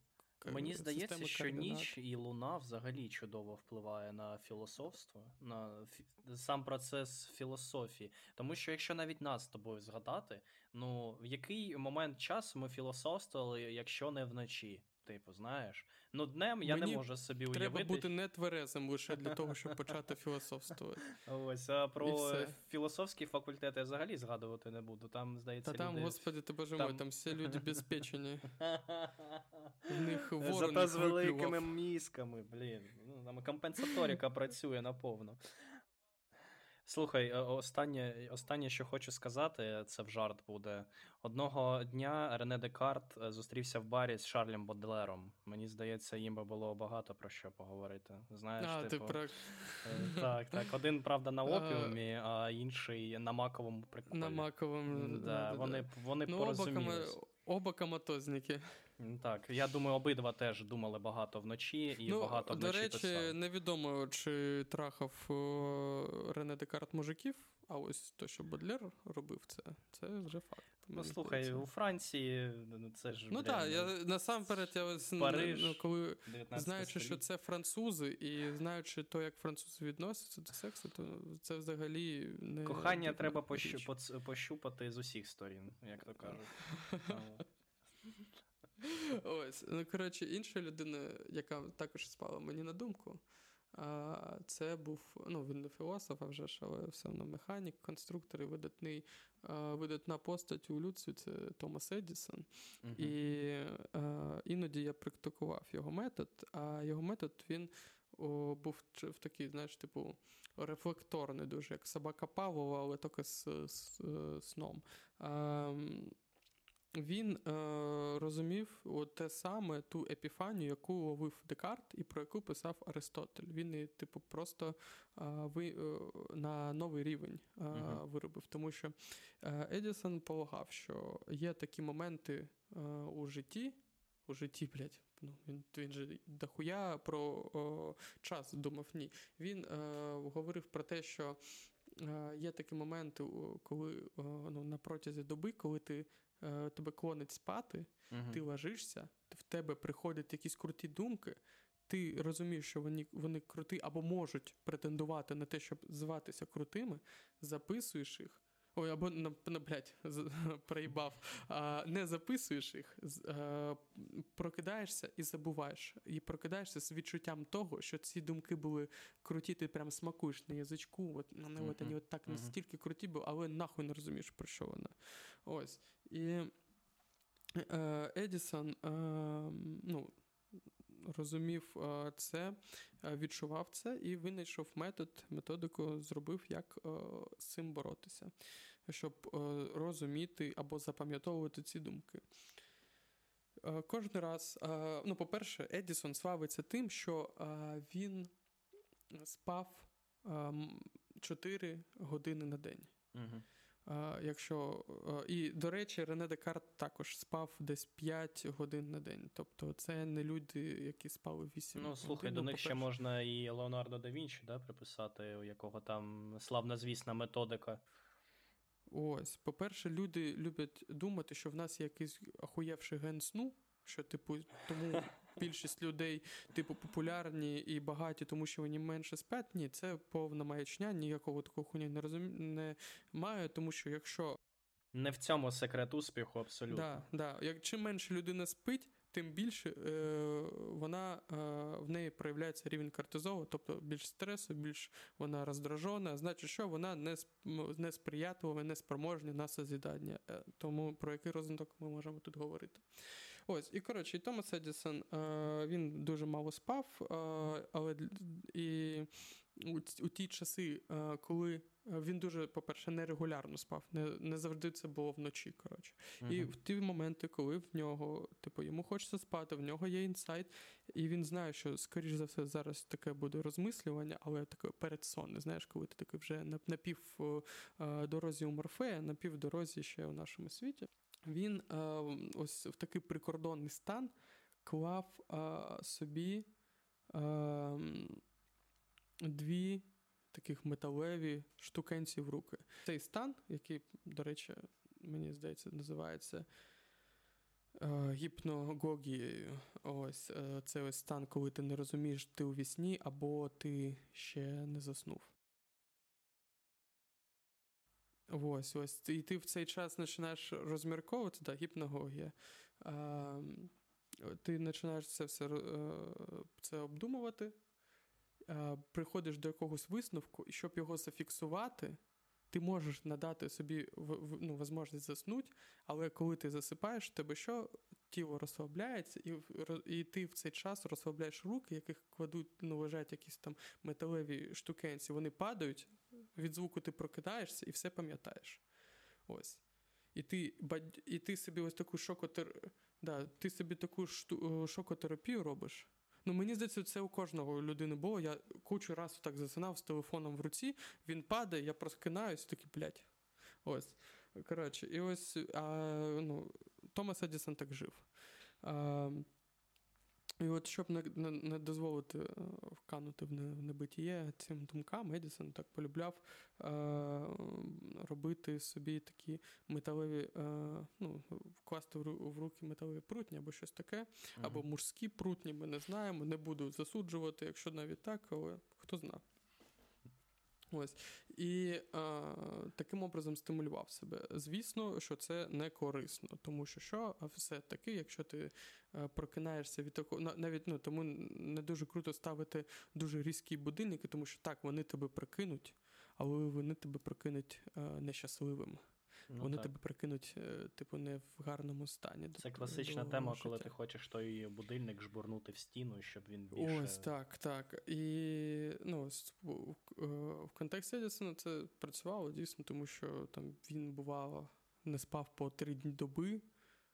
Мені здається, що ніч і луна взагалі чудово впливає на філософство, на сам процес філософії. Тому що якщо навіть нас з тобою згадати, ну в який момент часу ми філософствували, якщо не вночі? Типу, знаєш, ну днем я мені не можу собі уявити. Треба бути нетверезим лише для того, щоб почати філософствувати. Ось, а про філософські факультети я взагалі згадувати не буду. Там, здається, та там, люди... господи, ти боже мой, там всі люди безпечені. В них ворон їх випівав. Зато з великими мізками, блін. Ну, там компенсаторіка працює наповно. Слухай, останнє, що хочу сказати, це в жарт буде. Одного дня Рене Декарт зустрівся в барі з Шарлем Бодлером. Мені здається, їм би було багато про що поговорити. Знаєш, типу... Так. Один, правда, на опіумі, а інший на маковому приколі. На маковому, Вони порозумілися. Оба коматозники. Так, я думаю, обидва теж думали багато вночі і багато вночі писали. До речі, невідомо, чи трахав Рене Декарт мужиків, а ось те, що Бодлер робив це вже факт. Ну, слухай, у Франції це ж... Ну так, насамперед, Париж, коли, знаючи, що це французи, і знаючи то, як французи відносяться до сексу, то це взагалі не... Кохання треба пощупати з усіх сторін, як то кажуть. Ось, ну, коротше, інша людина, яка також спала мені на думку, це був, він не філософ, а вже ж, але все одно механік, конструктор і видатна постать у людстві, це Томас Едісон. І іноді я практикував його метод, а його метод, він був в такий, знаєш, типу, рефлекторний дуже, як собака Павлова, але тільки з сном. Він розумів те саме, ту епіфанію, яку ловив Декарт і про яку писав Аристотель. Він її, типу, просто на новий рівень виробив. Тому що Едісон полагав, що є такі моменти у житті, блядь, він же дохуя про час думав, ні. Він говорив про те, що є такі моменти, коли на протязі доби, коли тебе клонить спати, ти лежишся, в тебе приходять якісь круті думки, ти розумієш, що вони круті або можуть претендувати на те, щоб зватися крутими, записуєш їх, не записуєш їх, прокидаєшся і забуваєш. І прокидаєшся з відчуттям того, що ці думки були круті, ти прям смакуєш на язичку, вони настільки круті були, але нахуй не розумієш, про що вона. Ось. І Едісон, розумів це, відчував це і винайшов методику зробив, як з цим боротися, щоб розуміти або запам'ятовувати ці думки. Кожен раз, по-перше, Едісон славиться тим, що він спав 4 години на день. Угу. І, до речі, Рене Декарт також спав десь 5 годин на день. Тобто це не люди, які спали 8 годин. Ну, слухай, до них ще можна і Леонардо да Вінчі, приписати, у якого там славнозвісна методика. Ось, по-перше, люди люблять думати, що в нас є якийсь охуєвший ген сну, що, типу, тому більшість людей, типу, популярні і багаті, тому що вони менше спять. Ні, це повна маячня, ніякого такого хуйня не має, тому що якщо... Не в цьому секрет успіху, абсолютно. Чим менше людина спить, тим більше в неї проявляється рівень кортизолу, тобто більш стресу, більш вона роздражена, значить, що вона не сприятлива, не спроможна на созідання. Тому про який розвиток ми можемо тут говорити. Ось, і коротше, Томас Едісон, він дуже мало спав, але і у ті часи, коли Він дуже, по-перше, нерегулярно спав. Не завжди це було вночі, коротше. Uh-huh. І в ті моменти, коли в нього, типу, йому хочеться спати, в нього є інсайт, і він знає, що, скоріш за все, зараз таке буде розмислювання, але таке передсонне, знаєш, коли ти таки вже на пів дорозі у Морфея, на пів дорозі ще у нашому світі. Він ось в такий прикордонний стан клав собі дві таких металеві штукенці в руки. Цей стан, який, до речі, мені здається, називається гіпногогією. Ось це ось стан, коли ти не розумієш, ти у вісні або ти ще не заснув. Ось. І ти в цей час починаєш розмірковувати, так, гіпногогія. Ти починаєш це все це обдумувати, приходиш до якогось висновку, і щоб його зафіксувати, ти можеш надати собі можливість заснути, але коли ти засипаєш, тебе що? Тіло розслабляється, і ти в цей час розслабляєш руки, яких кладуть, лежать якісь там металеві штукенці, вони падають, від звуку ти прокидаєшся і все пам'ятаєш. Ось. І ти собі ось таку шокотерапію робиш. Мені здається, це у кожного людини було. Я кучу разів так засинав з телефоном в руці, він падає, я проскинаюсь, такий, блядь. Ось. Коротше, і ось Томас Едісон так жив. І от, щоб не дозволити вканути в небитіє цим думкам, Едісон так полюбляв робити собі такі металеві, вкласти в руки металеві прутні або щось таке, mm-hmm. або мужські прутні, ми не знаємо, не буду засуджувати, якщо навіть так, але хто знає. Ось. І таким образом стимулював себе. Звісно, що це не корисно, тому що все-таки, якщо ти прокинаєшся від такого, навіть тому не дуже круто ставити дуже різкі будильники, тому що так, вони тебе прокинуть, але вони тебе прокинуть нещасливим. Вони тебе прикинуть, не в гарному стані. Це класична тема, життя. Коли ти хочеш той будильник жбурнути в стіну, щоб він більше... Ось, так. І в контексті Едісона це працювало, дійсно, тому що там він, бувало, не спав по 3 доби,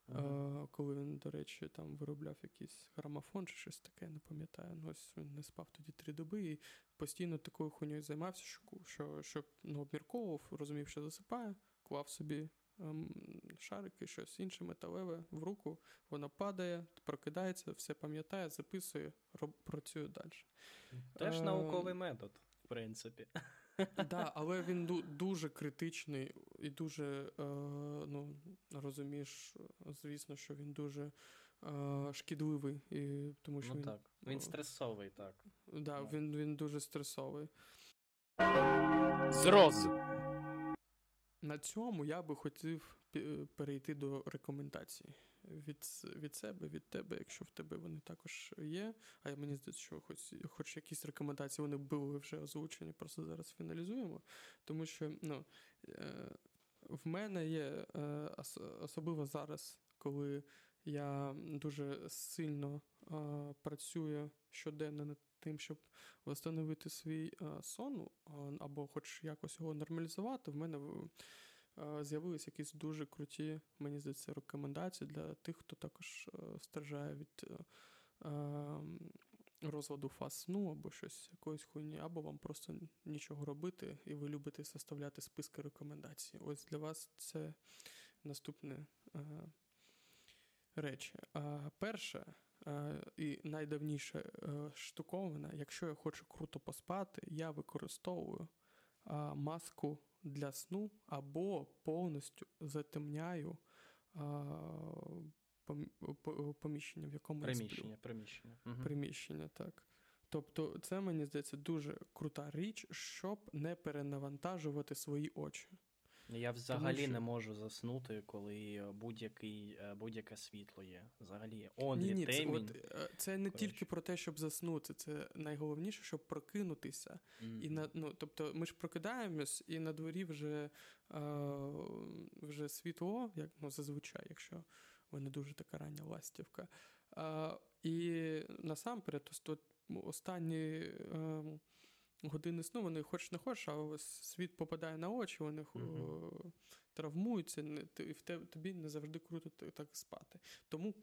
uh-huh. коли він, до речі, там виробляв якийсь грамофон чи щось таке, не пам'ятаю. Ось він не спав тоді 3 доби і постійно такою хуйньою займався, що обмірковував, розумів, що засипає. Клав собі шарики, щось інше металеве в руку, воно падає, прокидається, все пам'ятає, записує, працює далі. Теж науковий метод, в принципі. Так, але він дуже критичний і дуже, розумієш, звісно, що він дуже шкідливий. І, тому що він стресовий, так. Так, він дуже стресовий. ЗРОЗ. На цьому я би хотів перейти до рекомендацій від себе, від тебе, якщо в тебе вони також є. А мені здається, що хоч якісь рекомендації вони були вже озвучені, просто зараз фіналізуємо. Тому що в мене є, особливо зараз, коли я дуже сильно працюю щоденно над тим, щоб встановити свій сон, або хоч якось його нормалізувати, в мене з'явилися якісь дуже круті, мені здається, рекомендації для тих, хто також страждає від розладу фаз сну, або щось, якоїсь хуйні, або вам просто нічого робити, і ви любите составляти списки рекомендацій. Ось для вас це наступне речі. Перше, і найдавніша штуковина, якщо я хочу круто поспати, я використовую маску для сну або повністю затемняю поміщення, в якому я сплю. Приміщення. Угу. Приміщення, так. Тобто це, мені здається, дуже крута річ, щоб не перенавантажувати свої очі. Я взагалі не можу заснути, коли будь-яке світло є. Взагалі, темінь. Це не тільки про те, щоб заснути. Це найголовніше, щоб прокинутися. Mm-hmm. І тобто ми ж прокидаємось, і на дворі вже світло, як зазвичай, якщо ви не дуже така рання ластівка. І насамперед, останні години сну, вони хоч не хоч, а світ попадає на очі, вони травмуються, і тобі не завжди круто так спати. Тому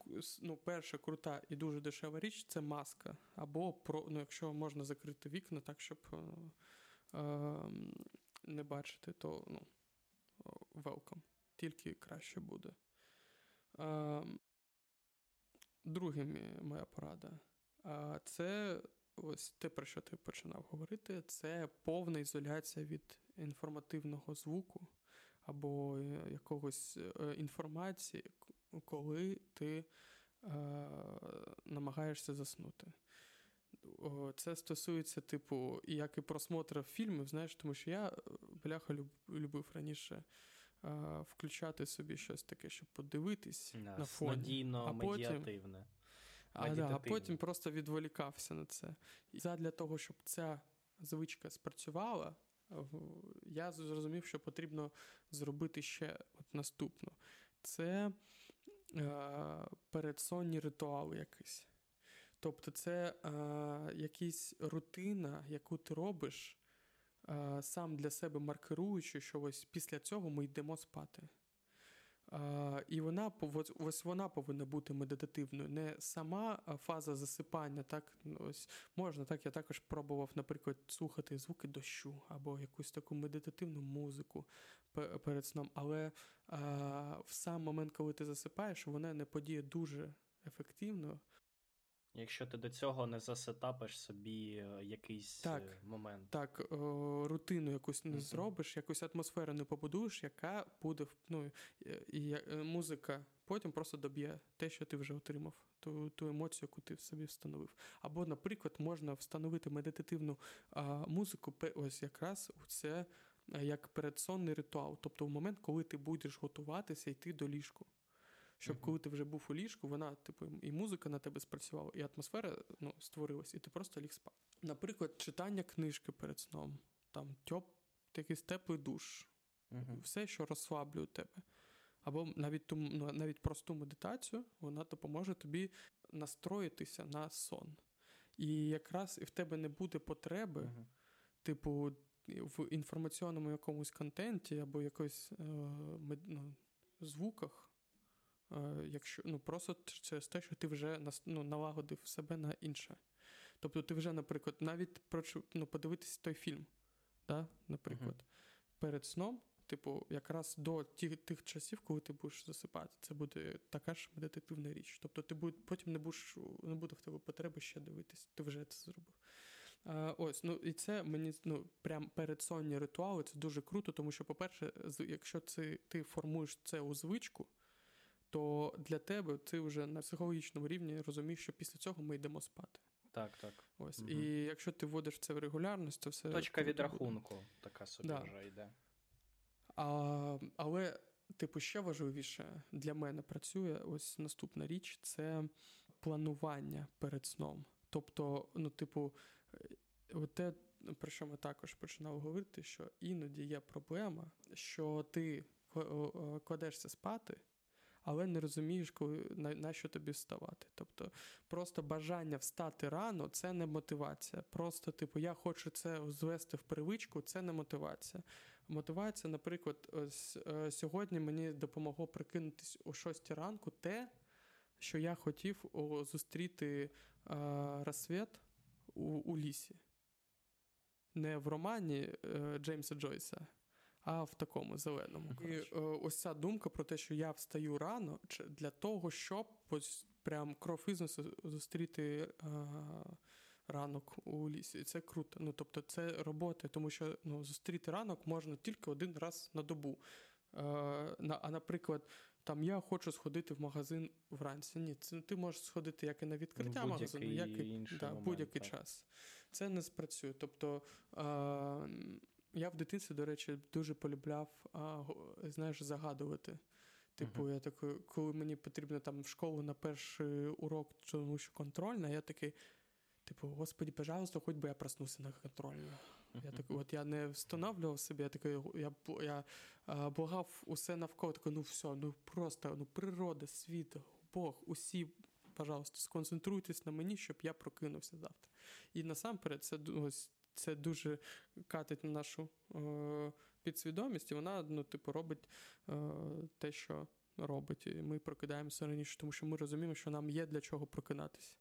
перша крута і дуже дешева річ – це маска. Або, якщо можна закрити вікна так, щоб не бачити, то welcome. Тільки краще буде. Друга моя порада – це... Ось те, про що ти починав говорити, це повна ізоляція від інформативного звуку або якогось інформації, коли ти намагаєшся заснути. Це стосується, як і просмотрів фільмів, знаєш, тому що я, бляха, любив раніше включати собі щось таке, щоб подивитись на фоні. Надійно-медіативне. А потім просто відволікався на це. І задля того, щоб ця звичка спрацювала, я зрозумів, що потрібно зробити ще наступну. Це передсонні ритуали якісь. Тобто це якась рутина, яку ти робиш сам для себе, маркеруючи, що ось після цього ми йдемо спати. І вона повинна бути медитативною. Не сама фаза засипання. Так, можна, так я також пробував, наприклад, слухати звуки дощу або якусь таку медитативну музику перед сном. Але в сам момент, коли ти засипаєш, вона не подіє дуже ефективно. Якщо ти до цього не засетапиш собі якийсь момент. Так, рутину якусь не зробиш, якусь атмосферу не побудуєш, яка буде, і музика потім просто доб'є те, що ти вже отримав, ту емоцію, яку ти в собі встановив. Або, наприклад, можна встановити медитативну музику, ось якраз це як передсонний ритуал, тобто в момент, коли ти будеш готуватися йти до ліжку. Щоб коли ти вже був у ліжку, вона, і музика на тебе спрацювала, і атмосфера, створилась, і ти просто ліг спав. Наприклад, читання книжки перед сном, там якийсь теплий душ, все, що розслаблює тебе. Або навіть просту медитацію, вона допоможе тобі настроїтися на сон. І якраз і в тебе не буде потреби, в інформаційному якомусь контенті або якоїсь звуках, якщо, просто через те, що ти вже налагодив себе на інше. Тобто ти вже, наприклад, навіть подивитись той фільм, да? Наприклад, перед сном, якраз до тих часів, коли ти будеш засипати, це буде така ж медитативна річ. Тобто ти потім не буде в тебе потреби ще дивитись, ти вже це зробив. І це мені, прям передсонні ритуали, це дуже круто, тому що, по-перше, якщо ти формуєш це у звичку, то для тебе ти вже на психологічному рівні розумієш, що після цього ми йдемо спати. Так. Ось. І якщо ти вводиш це в регулярність, то все... Точка відрахунку така собі вже йде. Але, ще важливіше для мене працює ось наступна річ – це планування перед сном. Тобто, те, про що ми також починали говорити, що іноді є проблема, що ти кладешся спати, але не розумієш, на що тобі вставати. Тобто просто бажання встати рано – це не мотивація. Просто, я хочу це звести в привичку – це не мотивація. Мотивація, наприклад, сьогодні мені допомогло прикинутись о 6 ранку те, що я хотів зустріти розсвіт у лісі. Не в романі Джеймса Джойса, а в такому зеленому. І ось ця думка про те, що я встаю рано для того, щоб прям кров із носу зустріти ранок у лісі. І це круто. Тобто це робота, тому що зустріти ранок можна тільки один раз на добу. Наприклад, я хочу сходити в магазин вранці. Ні, ти можеш сходити як і на відкриття магазину, будь-який час. Це не спрацює. Тобто... Я в дитинстві, до речі, дуже полюбляв, загадувати. Я такий, коли мені потрібно в школу на перший урок, тому що контрольна, я такий, господи, пожалуйста, хоч би я проснувся на контрольну. Я такий, я не встановлював себе, я благав усе навколо, такий, природа, світ, Бог, усі, пожалуйста, сконцентруйтесь на мені, щоб я прокинувся завтра. І насамперед, це ось це дуже катить на нашу підсвідомість, і вона, робить те, що робить. І ми прокидаємося раніше, тому що ми розуміємо, що нам є для чого прокидатися.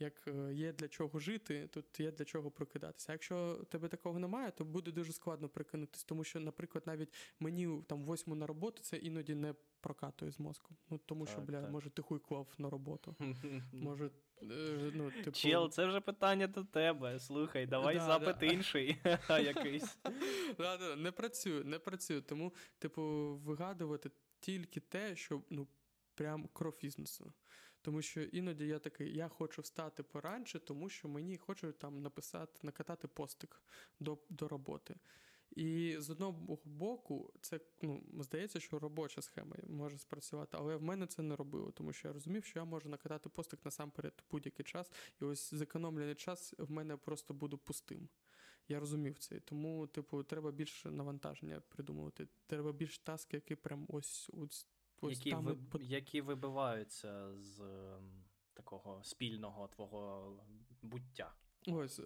Як є для чого жити, тут є для чого прокидатися. А якщо тебе такого немає, то буде дуже складно прокинутися, тому що, наприклад, навіть мені там 8 на роботу це іноді не прокатує з мозком. Тому що, може, ти хуй клав на роботу. Може, Чел, це вже питання до тебе. Слухай, давай запит інший якийсь. Не працюю. Тому, вигадувати тільки те, що, прям кров із носу. Тому що іноді я такий, я хочу встати поранше, тому що мені хочу там накатати постик до роботи. І з одного боку, це, здається, що робоча схема може спрацювати, але в мене це не робило, тому що я розумів, що я можу накатати постик насамперед будь-який час, і ось зекономлений час в мене просто буде пустим. Я розумів це, тому, треба більше навантаження придумувати, треба більше таски, які прям які вибиваються з такого спільного твого буття. Ось,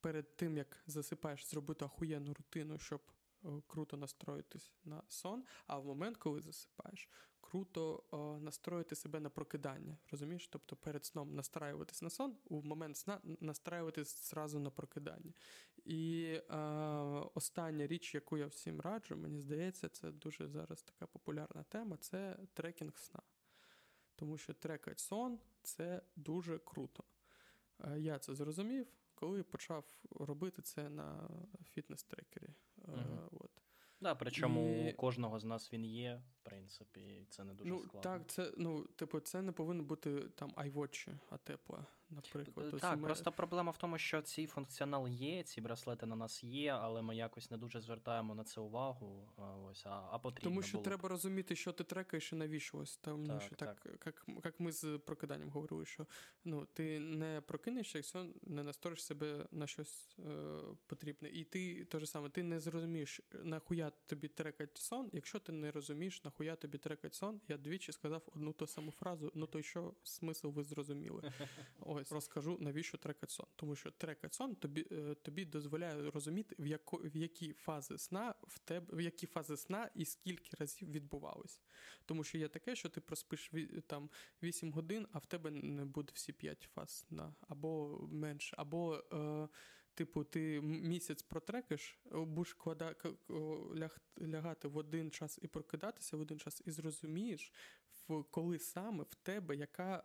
перед тим, як засипаєш, зробити охуєнну рутину, щоб круто настроїтись на сон, а в момент, коли засипаєш, круто настроїти себе на прокидання, розумієш? Тобто перед сном настраюватись на сон, у момент сна настраюватись зразу на прокидання. І остання річ, яку я всім раджу, мені здається, це дуже зараз така популярна тема, це трекінг сна. Тому що трекати сон – це дуже круто. Я це зрозумів, коли почав робити це на фітнес-трекері. Причому у кожного з нас він є, в принципі, і це не дуже складно. Так, це, це не повинно бути там iWatch, а Apple, наприклад. Просто проблема в тому, що цей функціонал є, ці браслети на нас є, але ми якось не дуже звертаємо на це увагу, а потрібно було. Тому що треба розуміти, що ти трекаєш і навіщо ось. Як ми з прокиданням говорили, що ти не прокинешся, якщо не настроїш себе на щось потрібне. І ти те ж саме, ти не зрозумієш, нахуя тобі трекать сон, якщо ти не розумієш, нахуя тобі трекать сон. Я двічі сказав одну ту саму фразу, то й що смисл ви зрозуміли. Ось, розкажу, навіщо трекать сон. Тому що трекать сон тобі дозволяє розуміти, в які фази сна і скільки разів відбувалось. Тому що є таке, що ти проспиш там 8 годин, а в тебе не буде всі 5 фаз сна, або менше, або... ти місяць протрекиш, будеш лягати в один час і прокидатися в один час, і зрозумієш, коли саме в тебе яка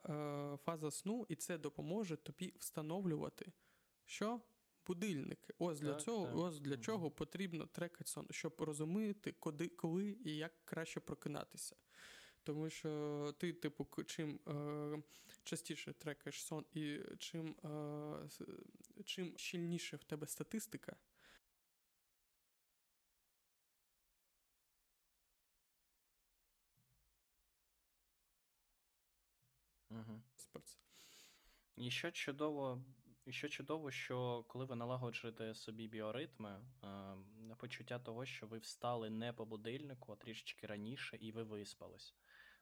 фаза сну, і це допоможе тобі встановлювати, що? Будильники. Для чого потрібно трекати сон, щоб розуміти, коли і як краще прокинатися. Тому що ти, чим частіше трекаєш сон і чим щільніше в тебе статистика. Угу. І що чудово, що коли ви налагоджуєте собі біоритми, почуття того, що ви встали не по будильнику, а трішечки раніше, і ви виспались.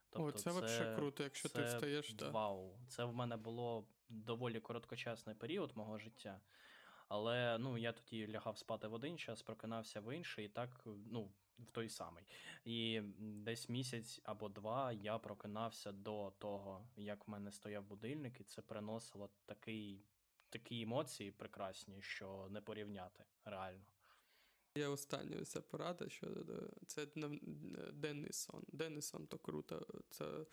Тобто це взагалі круто, якщо ти встаєш. Вау, це в мене було доволі короткочасний період мого життя, але я тоді лягав спати в один час, прокинався в інший, і так, в той самий. І десь місяць або два я прокинався до того, як в мене стояв будильник, і це приносило такі емоції прекрасні, що не порівняти реально. Є остання ця порада, що це денний сон. Денний сон то круто. Це,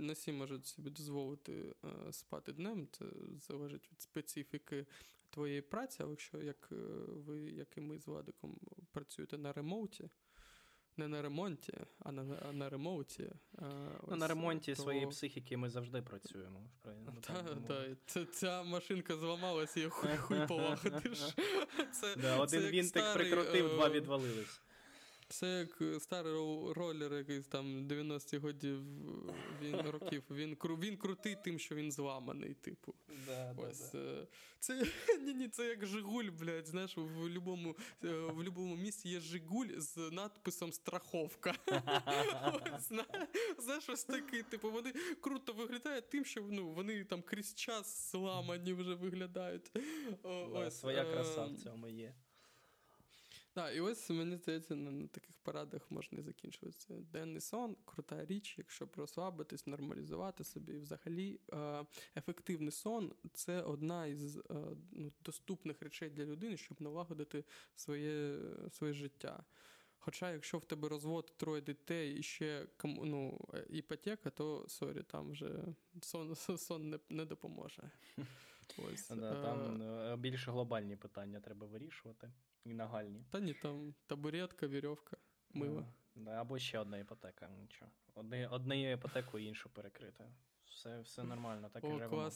не всі можуть собі дозволити спати днем. Це залежить від специфіки твоєї праці. Але якщо як і ми з Владиком працюєте на ремоуті, не на ремонті, а на ремоуті. На ремонті своєї психіки ми завжди працюємо. Ця машинка зламалась, і хуй полагодиш. Один вінтик прикрутив, два відвалились. Це як старий ролер, якийсь там 90-х годів років. Він крутий тим, що він зламаний, типу. Да. Це, ні, це як Жигуль, блядь, знаєш, в любому місці є Жигуль з надписом «Страховка». Знаєш, ось такий, типу, вони круто виглядають тим, що вони там крізь час зламані вже виглядають. Своя краса в цьому є. Так, і ось, мені здається, на таких парадах можна і закінчуватися. Денний сон – крута річ, якщо прослабитись, нормалізувати собі. І взагалі, ефективний сон – це одна із доступних речей для людини, щоб налагодити своє життя. Хоча, якщо в тебе розвод, 3 дітей і ще іпотека, то, сорі, там вже сон не допоможе. Ось. Там більш глобальні питання треба вирішувати. І нагальні. Та ні, там табуретка, вірьовка, мило. Або ще одна іпотека. Нічого. Однією іпотекою іншу перекрити. Все нормально, так і живемо.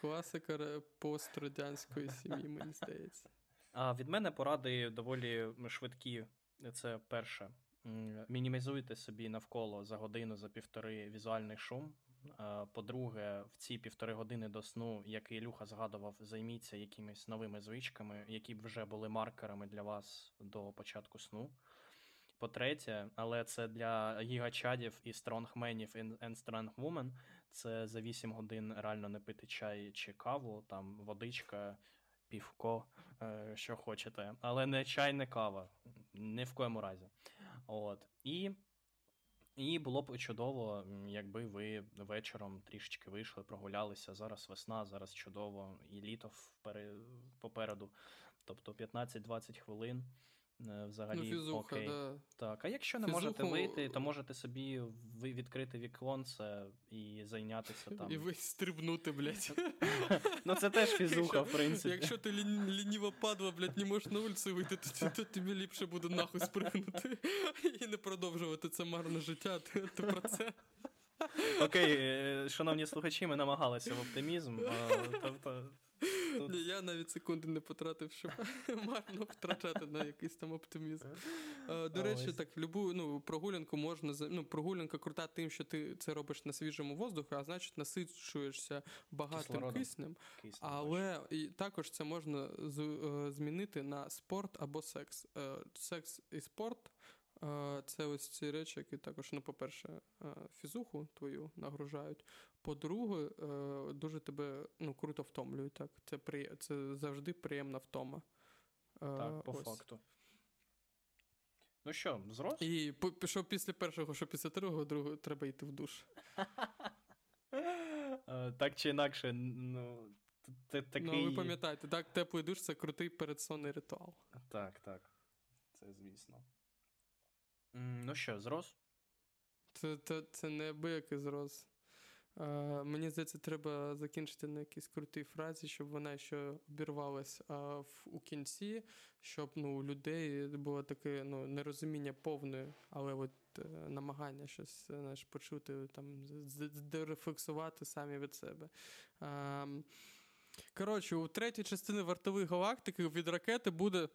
Класика пострадянської сім'ї, мені здається. А від мене поради доволі швидкі. Це перше. Мінімізуйте собі навколо за годину, за півтори візуальний шум. По-друге, в ці 1,5 години до сну, як і Ілюха згадував, займіться якимись новими звичками, які б вже були маркерами для вас до початку сну. По-третє, але це для гігачадів і стронгменів and стронгвумен, це за 8 годин реально не пити чай чи каву, там водичка, півко, що хочете. Але не чай, не кава. Ні в коєму разі. От. І було б чудово, якби ви вечором трішечки вийшли, прогулялися. Зараз весна, зараз чудово, і літо попереду. Тобто 15-20 хвилин взагалі фізуха, окей. Да. Так, а якщо не можете вийти, то можете собі відкрити віконце і зайнятися там. І ви стрибнути, блядь. Це теж фізуха, в принципі. Якщо ти лініва падла, блядь, не можеш на вулицю вийти, то тобі ліпше буде нахуй спригнути і не продовжувати це марне життя. Ти про це? Окей, шановні слухачі, ми намагалися в оптимізм. Я навіть секунди не потратив, щоб марно втрачати на якийсь там оптимізм. До речі, так, прогулянку можна... прогулянка крута тим, що ти це робиш на свіжому воздуху, а значить насичуєшся багатим киснем. Але і також це можна змінити на спорт або секс. Секс і спорт – це ось ці речі, які також, по-перше, фізуху твою нагружають. По-друге, дуже тебе круто втомлюють. Так? Це завжди приємна втома. Так, по факту. Ну що, ЗРОЗ? І що після першого, що після другого, треба йти в душ. Так чи інакше, ви пам'ятаєте, так, теплий душ – це крутий передсонний ритуал. Так. Це звісно. Ну що, ЗРОЗ? Це неабиякий ЗРОЗ. Мені здається, треба закінчити на якійсь крутій фразі, щоб вона ще обірвалась у кінці, щоб у людей було таке нерозуміння повне, але намагання щось, знаєш, почути, там, дерефлексувати самі від себе. Коротше, у третій частині вартової галактики від ракети буде...